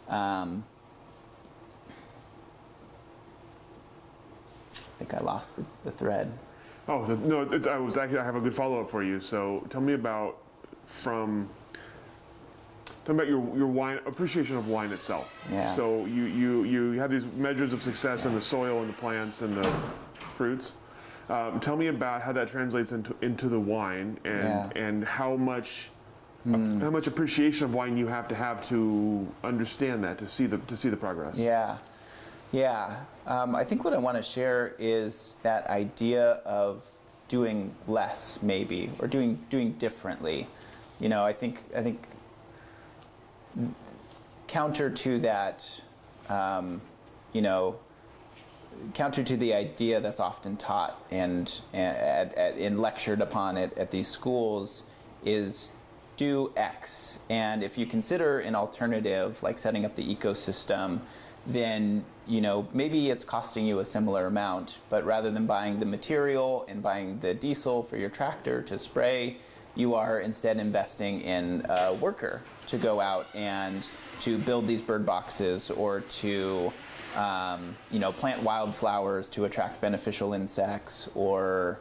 Um, I think I lost the, the thread. Oh, no, it's, I was actually, I have a good follow-up for you. So tell me about, from Talking about your, your wine, appreciation of wine itself. Yeah. So you, you, you have these measures of success, yeah. in the soil and the plants and the fruits. Um, tell me about how that translates into, into the wine, and, yeah. and how much mm. uh, how much appreciation of wine you have to have to understand that, to see the, to see the progress. Yeah, yeah. Um, I think what I want to share is that idea of doing less maybe, or doing, doing differently. You know, I think, I think counter to that, um, you know, counter to the idea that's often taught and, and, and lectured upon it at these schools is do X. And if you consider an alternative, like setting up the ecosystem, then, you know, maybe it's costing you a similar amount, but rather than buying the material and buying the diesel for your tractor to spray, you are instead investing in a worker to go out and to build these bird boxes, or to um, you know, plant wildflowers to attract beneficial insects, or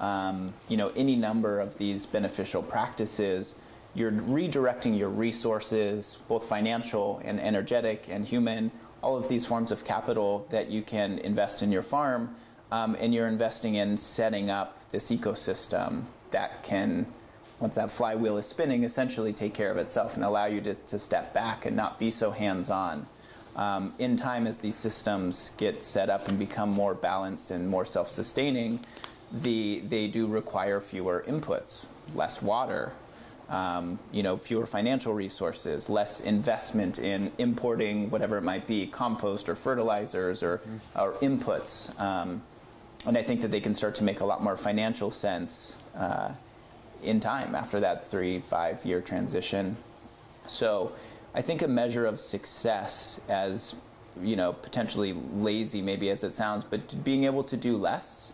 um, you know, any number of these beneficial practices. You're redirecting your resources, both financial and energetic and human, all of these forms of capital that you can invest in your farm, um, and you're investing in setting up this ecosystem that can, once that flywheel is spinning, essentially take care of itself and allow you to, to step back and not be so hands-on. Um, in time, as these systems get set up and become more balanced and more self-sustaining, the, they do require fewer inputs, less water, um, you know, fewer financial resources, less investment in importing whatever it might be, compost or fertilizers or, mm-hmm. or inputs. Um, and I think that they can start to make a lot more financial sense uh, in time after that three, five year transition. So I think a measure of success, as you know, potentially lazy maybe as it sounds, but being able to do less,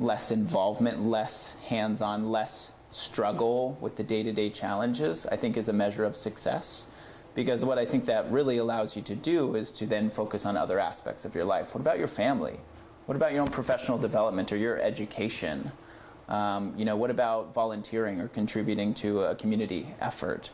less involvement, less hands-on, less struggle with the day-to-day challenges, I think is a measure of success. Because what I think that really allows you to do is to then focus on other aspects of your life. What about your family? What about your own professional development or your education? Um, you know, what about volunteering or contributing to a community effort?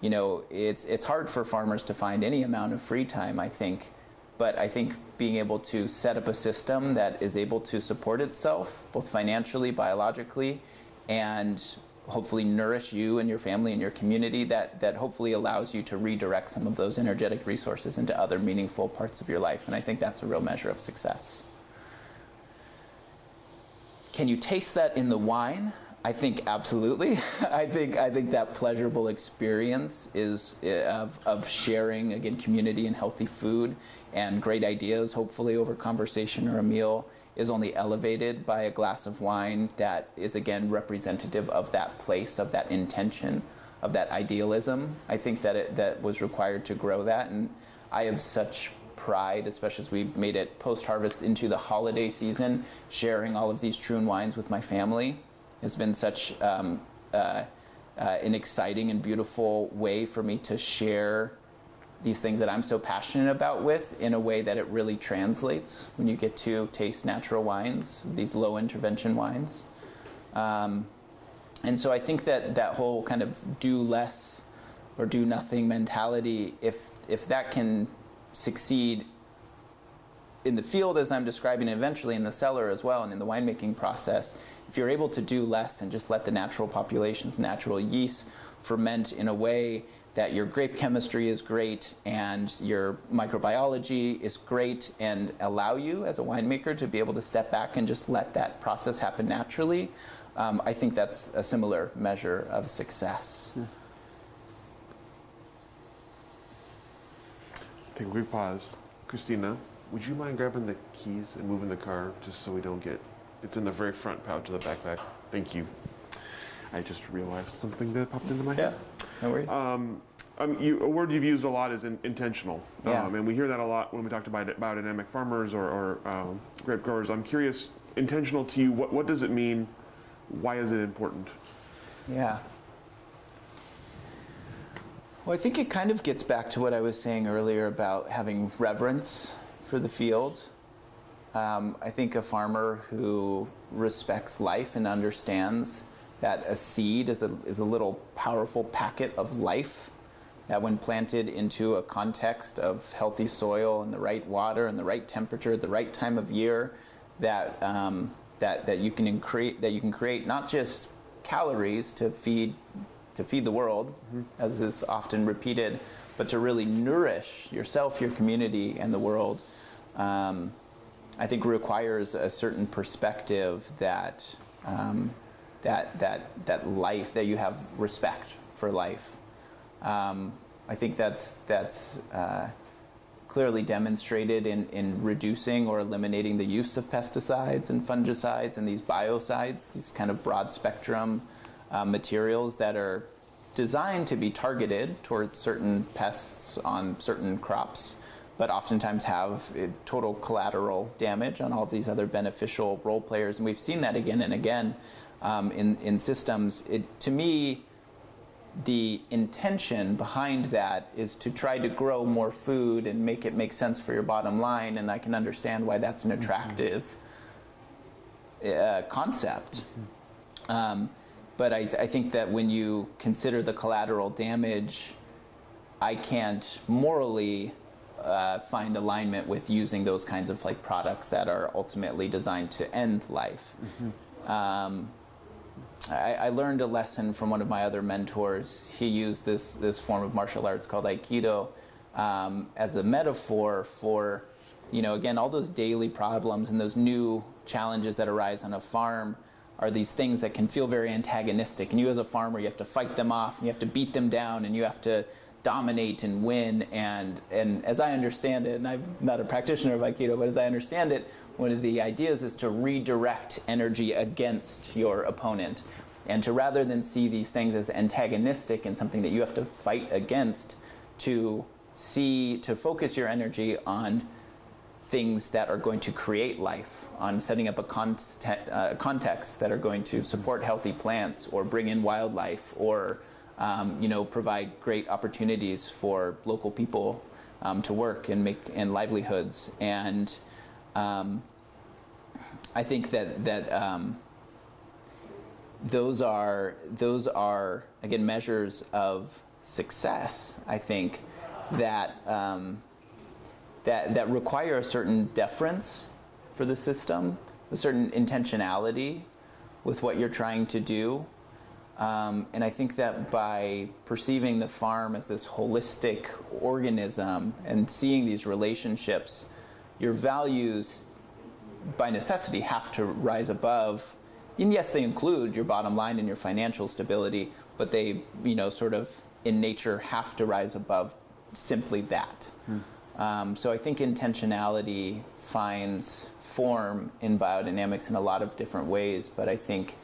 You know, it's, it's hard for farmers to find any amount of free time, I think. But I think being able to set up a system that is able to support itself, both financially, biologically, and hopefully nourish you and your family and your community, that, that hopefully allows you to redirect some of those energetic resources into other meaningful parts of your life. And I think that's a real measure of success. Can you taste that in the wine? I think absolutely. I think I think that pleasurable experience is of, of sharing, again, community and healthy food and great ideas, hopefully over conversation or a meal, is only elevated by a glass of wine that is, again, representative of that place, of that intention, of that idealism. I think that it, that was required to grow that, and I have such pride, especially as we made it post-harvest into the holiday season, sharing all of these Troon wines with my family. It's been such um, uh, uh, an exciting and beautiful way for me to share these things that I'm so passionate about with in a way that it really translates when you get to taste natural wines, these low intervention wines. Um, and so I think that that whole kind of do less or do nothing mentality, if, if that can succeed in the field as I'm describing, eventually in the cellar as well and in the winemaking process, if you're able to do less and just let the natural populations, natural yeast ferment in a way that your grape chemistry is great and your microbiology is great, and allow you as a winemaker to be able to step back and just let that process happen naturally, um, I think that's a similar measure of success. Yeah. Take a quick pause. Christina, would you mind grabbing the keys and moving the car just so we don't get... It's in the very front pouch of the backpack. Thank you. I just realized something that popped into my head. Yeah, no worries. Um, um, you, a word you've used a lot is in, intentional. Yeah. Um, and we hear that a lot when we talk about biodynamic farmers or, or um, grape growers. I'm curious, intentional to you, what, what does it mean? Why is it important? Yeah. Well, I think it kind of gets back to what I was saying earlier about having reverence for the field. Um, I think a farmer who respects life and understands that a seed is a, is a little powerful packet of life, that when planted into a context of healthy soil and the right water and the right temperature, the right time of year, that, um, that, that, you can create, that you can create not just calories to feed, to feed the world, mm-hmm. as is often repeated, but to really nourish yourself, your community, and the world. Um, I think requires a certain perspective that um, that that that life, that you have respect for life. Um, I think that's that's uh, clearly demonstrated in in reducing or eliminating the use of pesticides and fungicides and these biocides, these kind of broad spectrum uh, materials that are designed to be targeted towards certain pests on certain crops, but oftentimes have total collateral damage on all of these other beneficial role players. And we've seen that again and again um, in, in systems. It, to me, the intention behind that is to try to grow more food and make it make sense for your bottom line. And I can understand why that's an attractive uh, concept. Um, but I, I think that when you consider the collateral damage, I can't morally uh, find alignment with using those kinds of like products that are ultimately designed to end life. Mm-hmm. um, I, I learned a lesson from one of my other mentors. He used this this form of martial arts called Aikido um, as a metaphor for, you know, again, all those daily problems and those new challenges that arise on a farm are these things that can feel very antagonistic. And you as a farmer, you have to fight them off, and you have to beat them down, and you have to dominate and win. And, and as I understand it, and I'm not a practitioner of Aikido, but as I understand it, one of the ideas is to redirect energy against your opponent. And to rather than see these things as antagonistic and something that you have to fight against, to see, to focus your energy on things that are going to create life, on setting up a context, uh, context that are going to support healthy plants or bring in wildlife or um, you know, provide great opportunities for local people um, to work and make and livelihoods. And um, I think that that um, those are those are again measures of success, I think, that. Um, That, that require a certain deference for the system, a certain intentionality with what you're trying to do. Um, and I think that by perceiving the farm as this holistic organism and seeing these relationships, your values by necessity have to rise above. And yes, they include your bottom line and your financial stability, but they, you know, sort of in nature have to rise above simply that. Hmm. Um, so I think intentionality finds form in biodynamics in a lot of different ways, but I think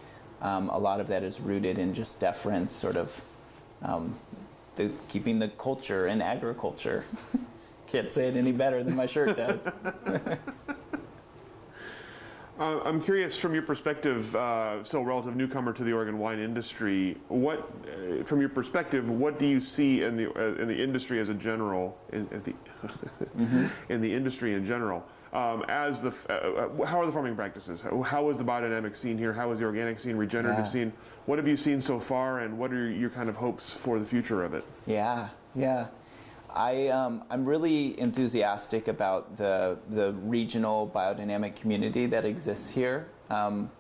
um, a lot of that is rooted in just deference, sort of um, the, keeping the culture in agriculture. Can't say it any better than my shirt does. uh, I'm curious, from your perspective, uh, so relative newcomer to the Oregon wine industry, what, uh, from your perspective, what do you see in the uh, in the industry as a general? In, at the mm-hmm. in the industry in general, um, as the uh, how are the farming practices? How, how is the biodynamic scene here? How is the organic scene, regenerative yeah. scene? What have you seen so far, and what are your kind of hopes for the future of it? Yeah, yeah, I um, I'm really enthusiastic about the the regional biodynamic community that exists here. Um,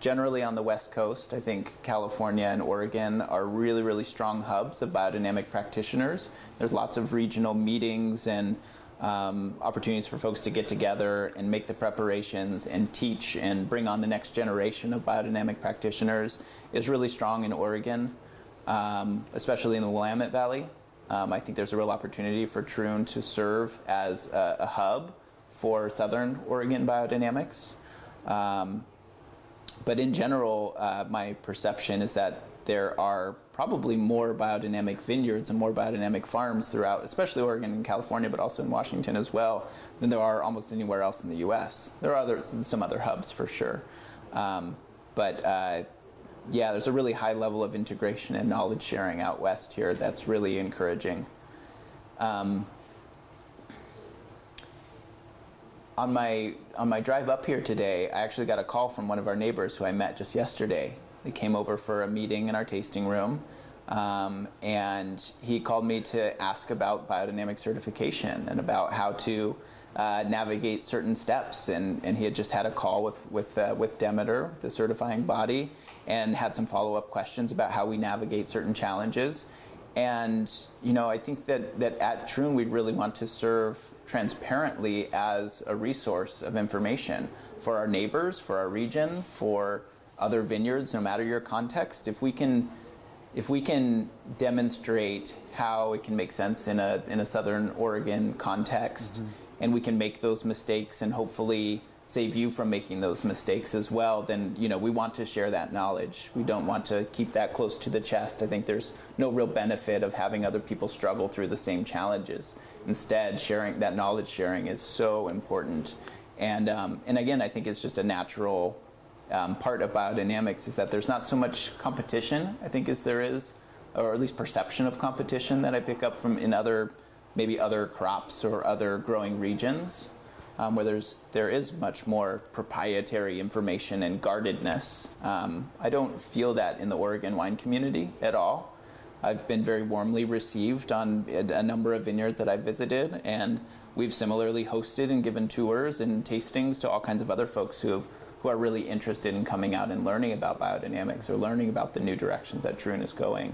generally on the West Coast, I think California and Oregon are really, really strong hubs of biodynamic practitioners. There's lots of regional meetings and um, opportunities for folks to get together and make the preparations and teach and bring on the next generation of biodynamic practitioners. It's really strong in Oregon, um, especially in the Willamette Valley. Um, I think there's a real opportunity for Troon to serve as a, a hub for Southern Oregon biodynamics. Um, But in general, uh, my perception is that there are probably more biodynamic vineyards and more biodynamic farms throughout, especially Oregon and California, but also in Washington as well, than there are almost anywhere else in the U S. There are other, some other hubs for sure. Um, but uh, yeah, there's a really high level of integration and knowledge sharing out west here that's really encouraging. Um, On my, on my drive up here today, I actually got a call from one of our neighbors who I met just yesterday. They came over for a meeting in our tasting room, um, and he called me to ask about biodynamic certification and about how to uh, navigate certain steps. And, and he had just had a call with, with, uh, with Demeter, the certifying body, and had some follow-up questions about how we navigate certain challenges. And, you know, I think that, that at Troon we really want to serve transparently as a resource of information for our neighbors, for our region, for other vineyards, no matter your context. If we can, if we can demonstrate how it can make sense in a, in a Southern Oregon context, mm-hmm. and we can make those mistakes and hopefully save you from making those mistakes as well, then, you know, we want to share that knowledge. We don't want to keep that close to the chest. I think there's no real benefit of having other people struggle through the same challenges. Instead, sharing that knowledge sharing is so important. And, um, and again, I think it's just a natural um, part of biodynamics is that there's not so much competition, I think, as there is, or at least perception of competition that I pick up from in other, maybe other crops or other growing regions. Um, where there's, there is much more proprietary information and guardedness. Um, I don't feel that in the Oregon wine community at all. I've been very warmly received on a number of vineyards that I've visited, and we've similarly hosted and given tours and tastings to all kinds of other folks who have who are really interested in coming out and learning about biodynamics or learning about the new directions that Troon is going.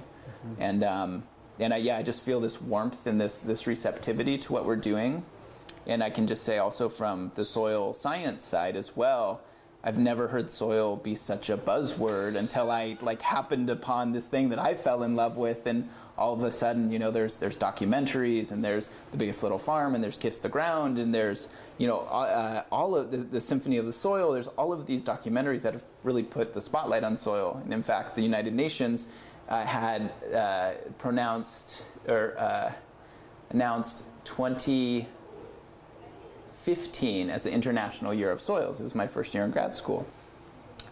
Mm-hmm. And um, and I, yeah, I just feel this warmth and this this receptivity to what we're doing. And I can just say also from the soil science side as well, I've never heard soil be such a buzzword until I like happened upon this thing that I fell in love with, and all of a sudden, you know, there's there's documentaries, and there's The Biggest Little Farm, and there's Kiss the Ground, and there's, you know, uh, all of the, the Symphony of the Soil. There's all of these documentaries that have really put the spotlight on soil. And in fact, the United Nations uh, had uh, pronounced or uh, announced twenty fifteen as the International Year of Soils. It was my first year in grad school.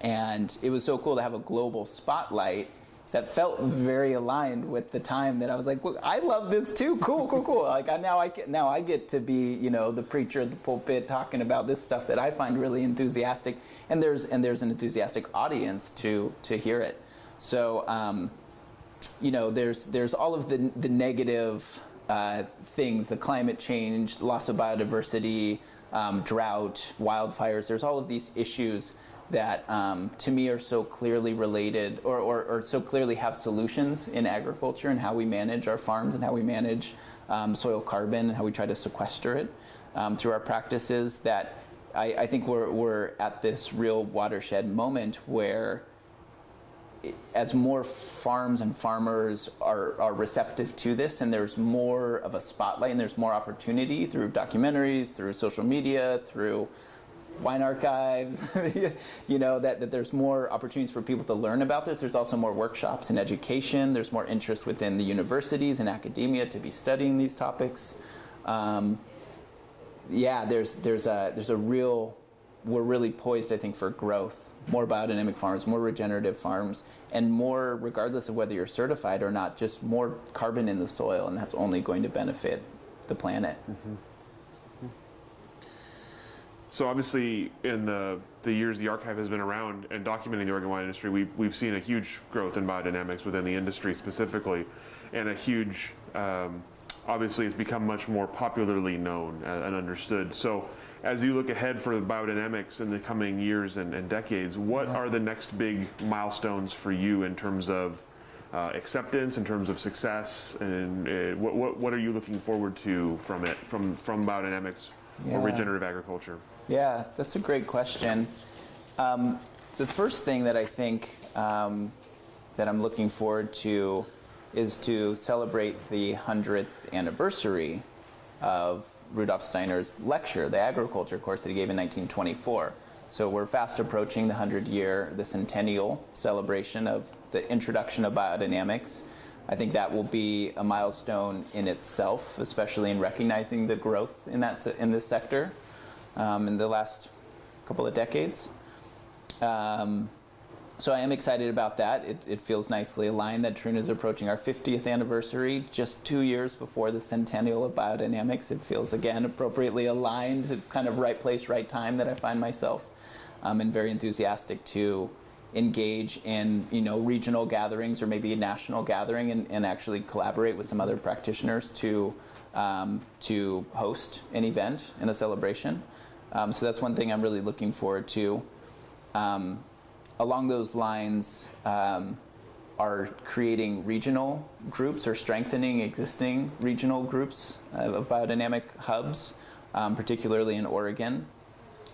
And it was so cool to have a global spotlight that felt very aligned with the time that I was like, well, I love this too. Cool, cool, cool. Like I, now I get, now I get to be, you know, the preacher at the pulpit talking about this stuff that I find really enthusiastic. And there's and there's an enthusiastic audience to to hear it. So um, you know, there's there's all of the the negative Uh, things, the climate change, loss of biodiversity, um, drought, wildfires. There's all of these issues that um, to me are so clearly related or, or, or so clearly have solutions in agriculture and how we manage our farms and how we manage um, soil carbon and how we try to sequester it um, through our practices, that I, I think we're, we're at this real watershed moment where as more farms and farmers are, are receptive to this, and there's more of a spotlight and there's more opportunity through documentaries, through social media, through wine archives, you know, that, that there's more opportunities for people to learn about this. There's also more workshops and education. There's more interest within the universities and academia to be studying these topics. Um, yeah, there's, there's, a, there's a real... we're really poised, I think, for growth. More biodynamic farms, more regenerative farms, and more, regardless of whether you're certified or not, just more carbon in the soil, and that's only going to benefit the planet. Mm-hmm. Mm-hmm. So obviously, in the, the years the archive has been around and documenting the Oregon wine industry, we've, we've seen a huge growth in biodynamics within the industry specifically, and a huge, um, obviously it's become much more popularly known and understood. So, as you look ahead for biodynamics in the coming years and, and decades, what yeah. are the next big milestones for you in terms of uh, acceptance, in terms of success, and uh, what, what what are you looking forward to from it, from from biodynamics yeah. or regenerative agriculture? Yeah, that's a great question. Um, the first thing that I think um, that I'm looking forward to is to celebrate the hundredth anniversary of Rudolf Steiner's lecture, the agriculture course that he gave in nineteen twenty-four. So we're fast approaching the hundred year, the centennial celebration of the introduction of biodynamics. I think that will be a milestone in itself, especially in recognizing the growth in that in this sector um, in the last couple of decades. Um, So I am excited about that. It, it feels nicely aligned that Troon is approaching our fiftieth anniversary, just two years before the centennial of biodynamics. It feels, again, appropriately aligned, kind of right place, right time that I find myself, um, and very enthusiastic to engage in, you know, regional gatherings or maybe a national gathering, and, and actually collaborate with some other practitioners to, um, to host an event and a celebration. Um, so that's one thing I'm really looking forward to. Um, Along those lines, um, are creating regional groups or strengthening existing regional groups uh, of biodynamic hubs, um, particularly in Oregon.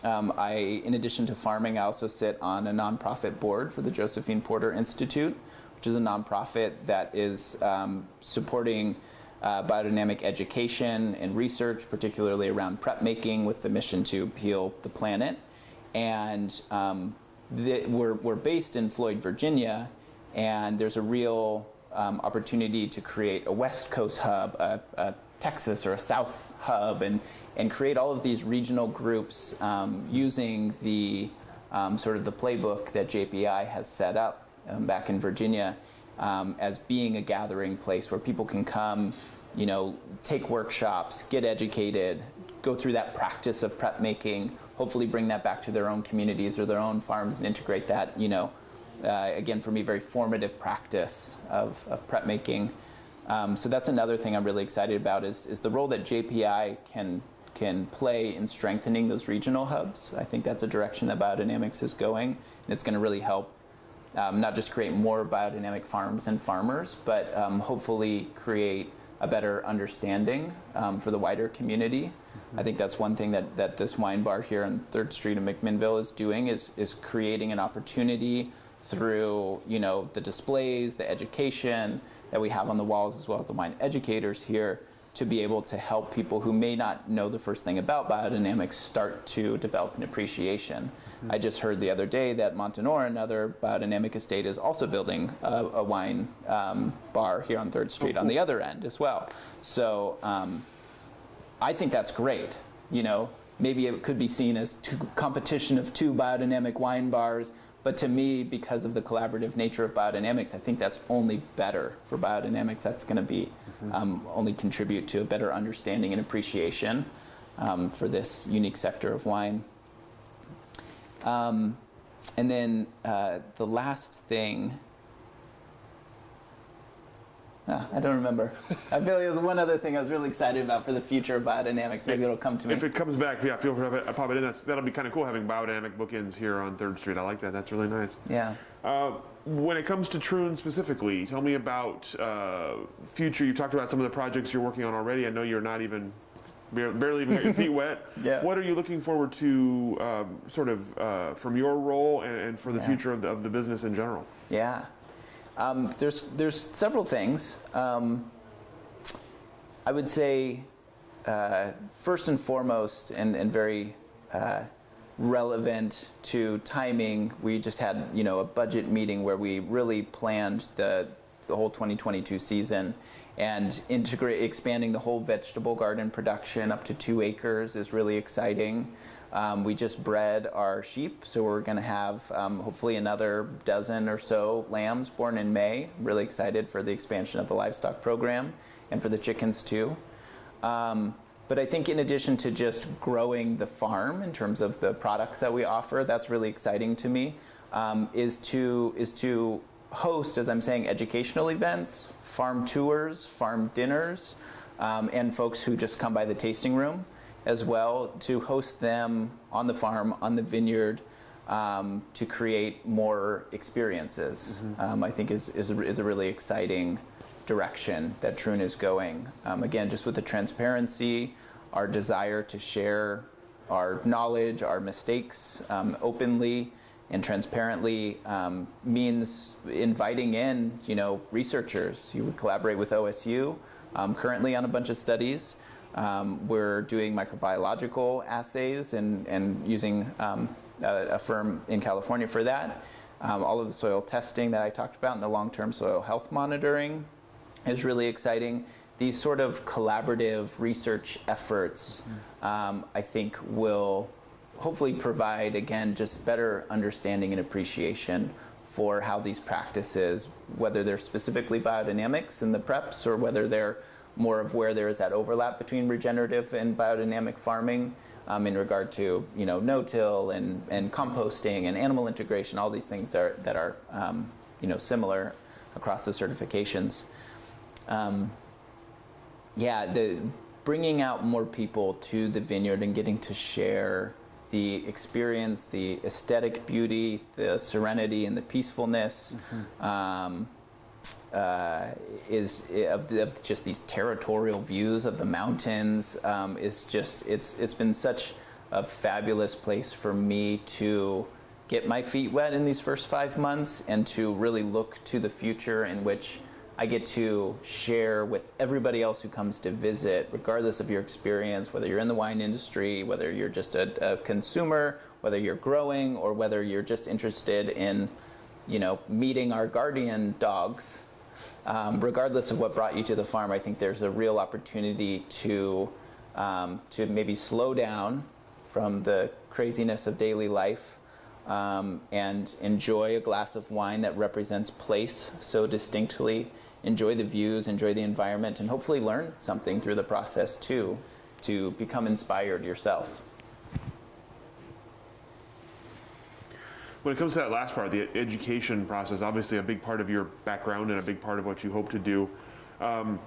Um, I, in addition to farming, I also sit on a nonprofit board for the Josephine Porter Institute, which is a nonprofit that is um, supporting uh, biodynamic education and research, particularly around prep making, with the mission to heal the planet. And um, The, we're, we're based in Floyd, Virginia, and there's a real um, opportunity to create a West Coast hub, a, a Texas or a South hub, and, and create all of these regional groups um, using the um, sort of the playbook that J P I has set up um, back in Virginia um, as being a gathering place where people can come, you know, take workshops, get educated, go through that practice of prep making, hopefully bring that back to their own communities or their own farms and integrate that, you know, uh, again, for me, very formative practice of, of prep making. Um, so that's another thing I'm really excited about is, is the role that J P I can can play in strengthening those regional hubs. I think that's a direction that biodynamics is going, and it's going to really help um, not just create more biodynamic farms and farmers, but um, hopefully create a better understanding um, for the wider community. Mm-hmm. I think that's one thing that, that this wine bar here on third Street in McMinnville is doing is, is creating an opportunity through, you know, the displays, the education that we have on the walls, as well as the wine educators here, to be able to help people who may not know the first thing about biodynamics start to develop an appreciation. Mm-hmm. I just heard the other day that Montanora, another biodynamic estate, is also building a, a wine um, bar here on third Street, oh, cool. on the other end as well. So um, I think that's great. You know, maybe it could be seen as two, competition of two biodynamic wine bars, but to me, because of the collaborative nature of biodynamics, I think that's only better for biodynamics. That's going to be mm-hmm. um, only contribute to a better understanding and appreciation um, for this unique sector of wine. Um, and then uh, the last thing, oh, I don't remember. I feel like there's one other thing I was really excited about for the future of biodynamics. Maybe it, it'll come to me. If it comes back, yeah, feel free to pop it in. That's, that'll be kind of cool having biodynamic bookends here on third Street. I like that. That's really nice. Yeah. Uh, when it comes to Troon specifically, tell me about uh, future. You've talked about some of the projects you're working on already. I know you're not even, barely even got your feet wet. Yeah. What are you looking forward to um, sort of uh, from your role and, and for the yeah. future of the, of the business in general? Yeah. Um, there's there's several things. Um, I would say uh, first and foremost, and, and very uh, relevant to timing, we just had you know a budget meeting where we really planned the the whole twenty twenty-two season, and integrate expanding the whole vegetable garden production up to two acres is really exciting. Um, we just bred our sheep, so we're going to have um, hopefully another dozen or so lambs born in May. I'm really excited for the expansion of the livestock program and for the chickens too. Um, but I think in addition to just growing the farm in terms of the products that we offer, that's really exciting to me, um, is to is to host, as I'm saying, educational events, farm tours, farm dinners, um, and folks who just come by the tasting room as well, to host them on the farm, on the vineyard, um, to create more experiences, mm-hmm. um, I think is, is, a, is a really exciting direction that Troon is going. Um, again, just with the transparency, our desire to share our knowledge, our mistakes um, openly and transparently um, means inviting in you know, researchers. You would collaborate with O S U, um, currently on a bunch of studies. Um, we're doing microbiological assays and, and using um, a, a firm in California for that. Um, all of the soil testing that I talked about and the long-term soil health monitoring is really exciting. These sort of collaborative research efforts, um, I think, will hopefully provide, again, just better understanding and appreciation for how these practices, whether they're specifically biodynamics in the preps or whether they're more of where there is that overlap between regenerative and biodynamic farming um, in regard to you know no-till and, and composting and animal integration, all these things are, that are um, you know similar across the certifications. Um, yeah, the bringing out more people to the vineyard and getting to share the experience, the aesthetic beauty, the serenity and the peacefulness. Mm-hmm. um, Uh, is of, the, of just these territorial views of the mountains um, is just it's it's been such a fabulous place for me to get my feet wet in these first five months and to really look to the future in which I get to share with everybody else who comes to visit, regardless of your experience, whether you're in the wine industry, whether you're just a, a consumer, whether you're growing, or whether you're just interested in you know meeting our guardian dogs. Um, regardless of what brought you to the farm, I think there's a real opportunity to um, to maybe slow down from the craziness of daily life um, and enjoy a glass of wine that represents place so distinctly, enjoy the views, enjoy the environment, and hopefully learn something through the process too, to become inspired yourself. When it comes to that last part, the education process, obviously a big part of your background and a big part of what you hope to do. Um,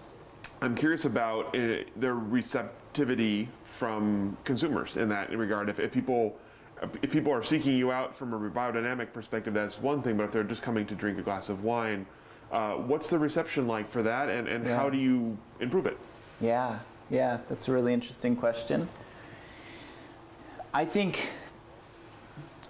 I'm curious about it, the receptivity from consumers in that regard. If, if people if people are seeking you out from a biodynamic perspective, that's one thing, but if they're just coming to drink a glass of wine, uh, what's the reception like for that, and, and yeah. how do you improve it? Yeah, yeah, that's a really interesting question. I think,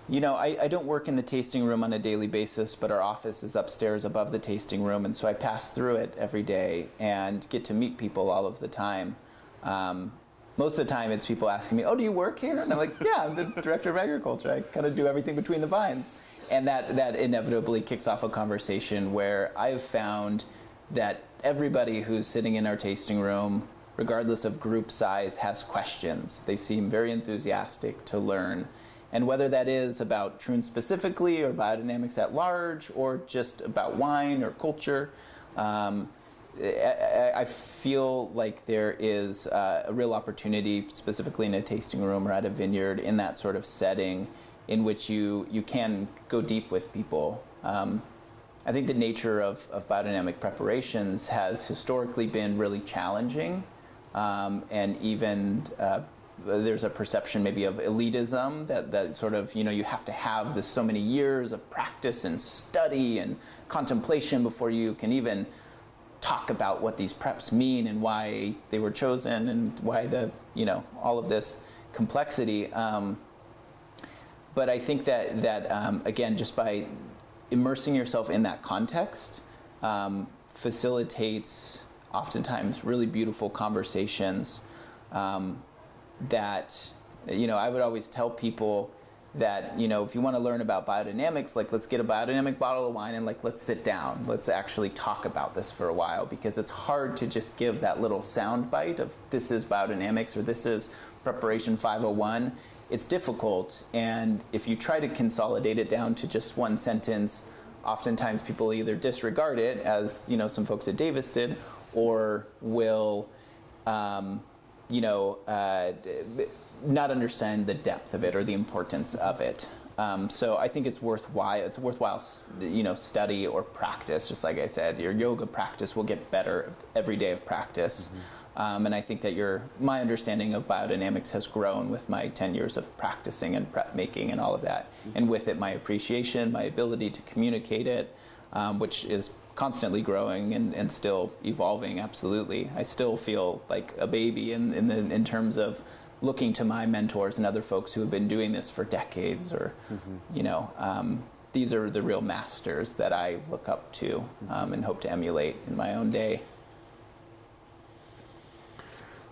you know, I, I don't work in the tasting room on a daily basis, but our office is upstairs above the tasting room, and so I pass through it every day and get to meet people all of the time. Um, most of the time it's people asking me, oh, do you work here? And I'm like, yeah, I'm the director of agriculture. I kind of do everything between the vines. And that, that inevitably kicks off a conversation where I've found that everybody who's sitting in our tasting room, regardless of group size, has questions. They seem very enthusiastic to learn. And whether that is about Troon specifically or biodynamics at large or just about wine or culture, um, I, I feel like there is uh, a real opportunity, specifically in a tasting room or at a vineyard, in that sort of setting in which you, you can go deep with people. Um, I think the nature of, of biodynamic preparations has historically been really challenging, um, and even uh, there's a perception maybe of elitism that, that sort of, you know, you have to have this so many years of practice and study and contemplation before you can even talk about what these preps mean and why they were chosen and why the, you know, all of this complexity. Um, but I think that, that um, again, just by immersing yourself in that context um, facilitates oftentimes really beautiful conversations. Um, that, you know, I would always tell people that, you know, if you want to learn about biodynamics, like, let's get a biodynamic bottle of wine and, like, let's sit down. Let's actually talk about this for a while, because it's hard to just give that little sound bite of this is biodynamics or this is preparation five oh one. It's difficult. And if you try to consolidate it down to just one sentence, oftentimes people either disregard it, as, you know, some folks at Davis did, or will, um, you know, uh, not understand the depth of it or the importance of it. Um, so I think it's worthwhile, it's worthwhile, you know, study or practice. Just like I said, your yoga practice will get better every day of practice. Mm-hmm. Um, and I think that your, my understanding of biodynamics has grown with my ten years of practicing and prep making and all of that. Mm-hmm. And with it, my appreciation, my ability to communicate it, um, which is constantly growing and, and still evolving, absolutely. I still feel like a baby in, in, the, in terms of looking to my mentors and other folks who have been doing this for decades, or, mm-hmm. you know, um, these are the real masters that I look up to um, and hope to emulate in my own day.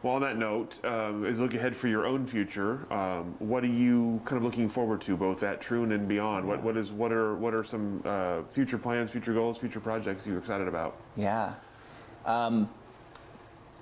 Well, on that note, um, as you look ahead for your own future, um, what are you kind of looking forward to, both at Troon and beyond? What what is what are what are some uh, future plans, future goals, future projects you're excited about? Yeah, um,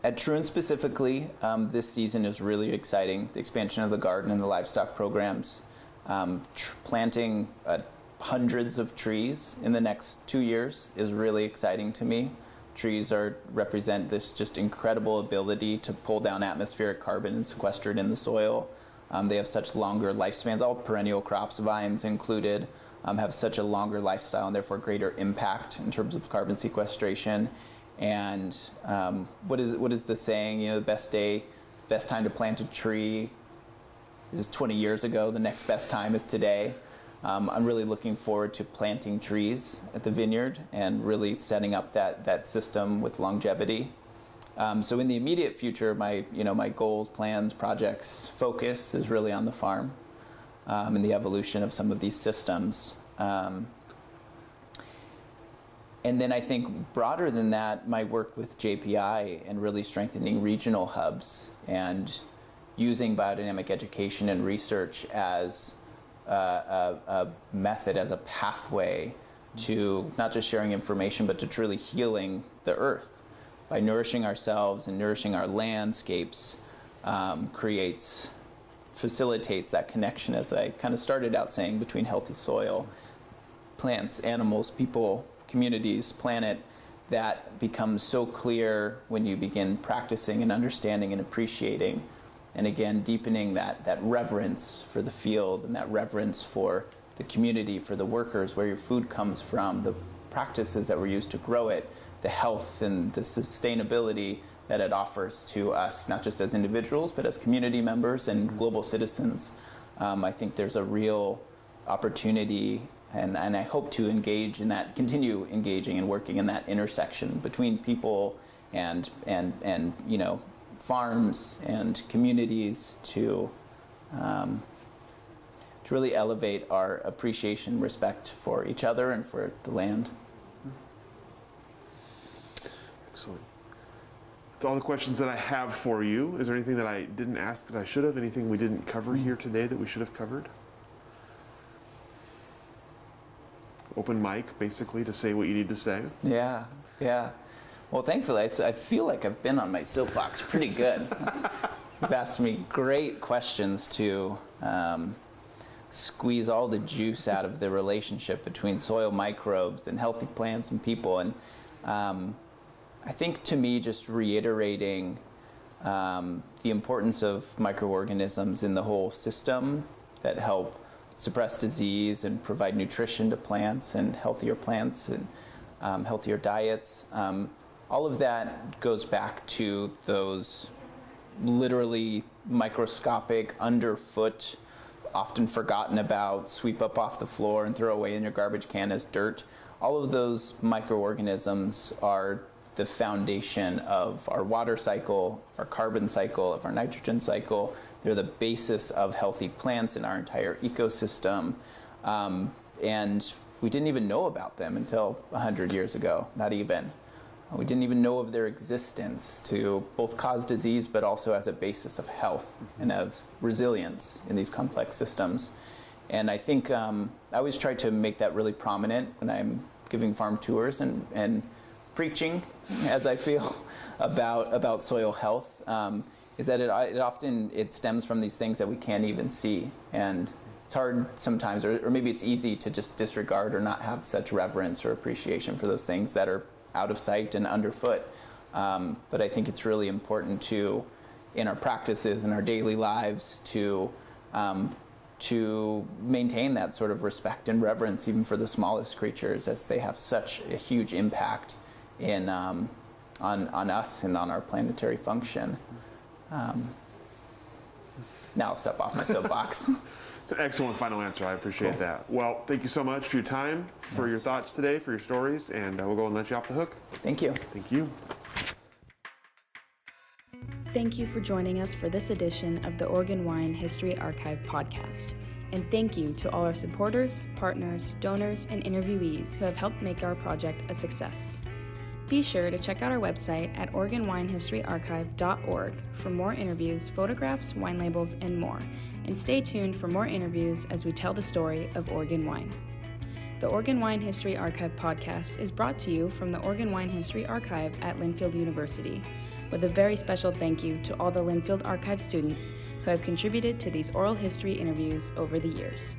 at Troon specifically, um, this season is really exciting. The expansion of the garden and the livestock programs, um, tr planting uh, hundreds of trees in the next two years is really exciting to me. Trees are, represent this just incredible ability to pull down atmospheric carbon and sequester it in the soil. Um, they have such longer lifespans. All perennial crops, vines included, um, have such a longer lifestyle and therefore greater impact in terms of carbon sequestration. And um, what is what is the saying? You know, the best day, best time to plant a tree is twenty years ago. The next best time is today. Um, I'm really looking forward to planting trees at the vineyard and really setting up that, that system with longevity. Um, so in the immediate future, my, you know, my goals, plans, projects, focus is really on the farm um, and the evolution of some of these systems. Um, and then I think broader than that, my work with J P I and really strengthening regional hubs and using biodynamic education and research as Uh, a, a method, as a pathway to not just sharing information, but to truly healing the earth. By nourishing ourselves and nourishing our landscapes, um, creates, facilitates that connection, as I kind of started out saying, between healthy soil, plants, animals, people, communities, planet, that becomes so clear when you begin practicing and understanding and appreciating. And again, deepening that, that reverence for the field and that reverence for the community, for the workers, where your food comes from, the practices that were used to grow it, the health and the sustainability that it offers to us, not just as individuals, but as community members and global citizens. Um, I think there's a real opportunity, and, and I hope to engage in that, continue engaging and working in that intersection between people and, and, and you know, farms and communities to, um, to really elevate our appreciation, respect for each other and for the land. Excellent. That's all the questions that I have for you. Is there anything that I didn't ask that I should have? Anything we didn't cover here today that we should have covered? Open mic, basically, to say what you need to say. Yeah, yeah. Well, thankfully, I, I feel like I've been on my soapbox pretty good. You've asked me great questions to um, squeeze all the juice out of the relationship between soil microbes and healthy plants and people. And um, I think, to me, just reiterating um, the importance of microorganisms in the whole system that help suppress disease and provide nutrition to plants and healthier plants and um, healthier diets. Um, all of that goes back to those literally microscopic, underfoot, often forgotten about, sweep up off the floor and throw away in your garbage can as dirt. All of those microorganisms are the foundation of our water cycle, of our carbon cycle, of our nitrogen cycle. They're the basis of healthy plants in our entire ecosystem. Um, and we didn't even know about them until one hundred years ago, not even. We didn't even know of their existence to both cause disease, but also as a basis of health and of resilience in these complex systems. And I think um, I always try to make that really prominent when I'm giving farm tours and, and preaching, as I feel, about about soil health, um, is that it, it often it stems from these things that we can't even see, and it's hard sometimes, or, or maybe it's easy to just disregard or not have such reverence or appreciation for those things that are out of sight and underfoot. Um, but I think it's really important to, in our practices and our daily lives, to um, to maintain that sort of respect and reverence even for the smallest creatures, as they have such a huge impact in um, on on us and on our planetary function. Um, now I'll step off my soapbox. It's an excellent final answer. I appreciate cool. that. Well, thank you so much for your time, for yes. your thoughts today, for your stories, and uh, we'll go and let you off the hook. Thank you. Thank you. Thank you for joining us for this edition of the Oregon Wine History Archive podcast. And thank you to all our supporters, partners, donors, and interviewees who have helped make our project a success. Be sure to check out our website at Oregon Wine History Archive dot org for more interviews, photographs, wine labels, and more. And stay tuned for more interviews as we tell the story of Oregon wine. The Oregon Wine History Archive podcast is brought to you from the Oregon Wine History Archive at Linfield University, with a very special thank you to all the Linfield Archive students who have contributed to these oral history interviews over the years.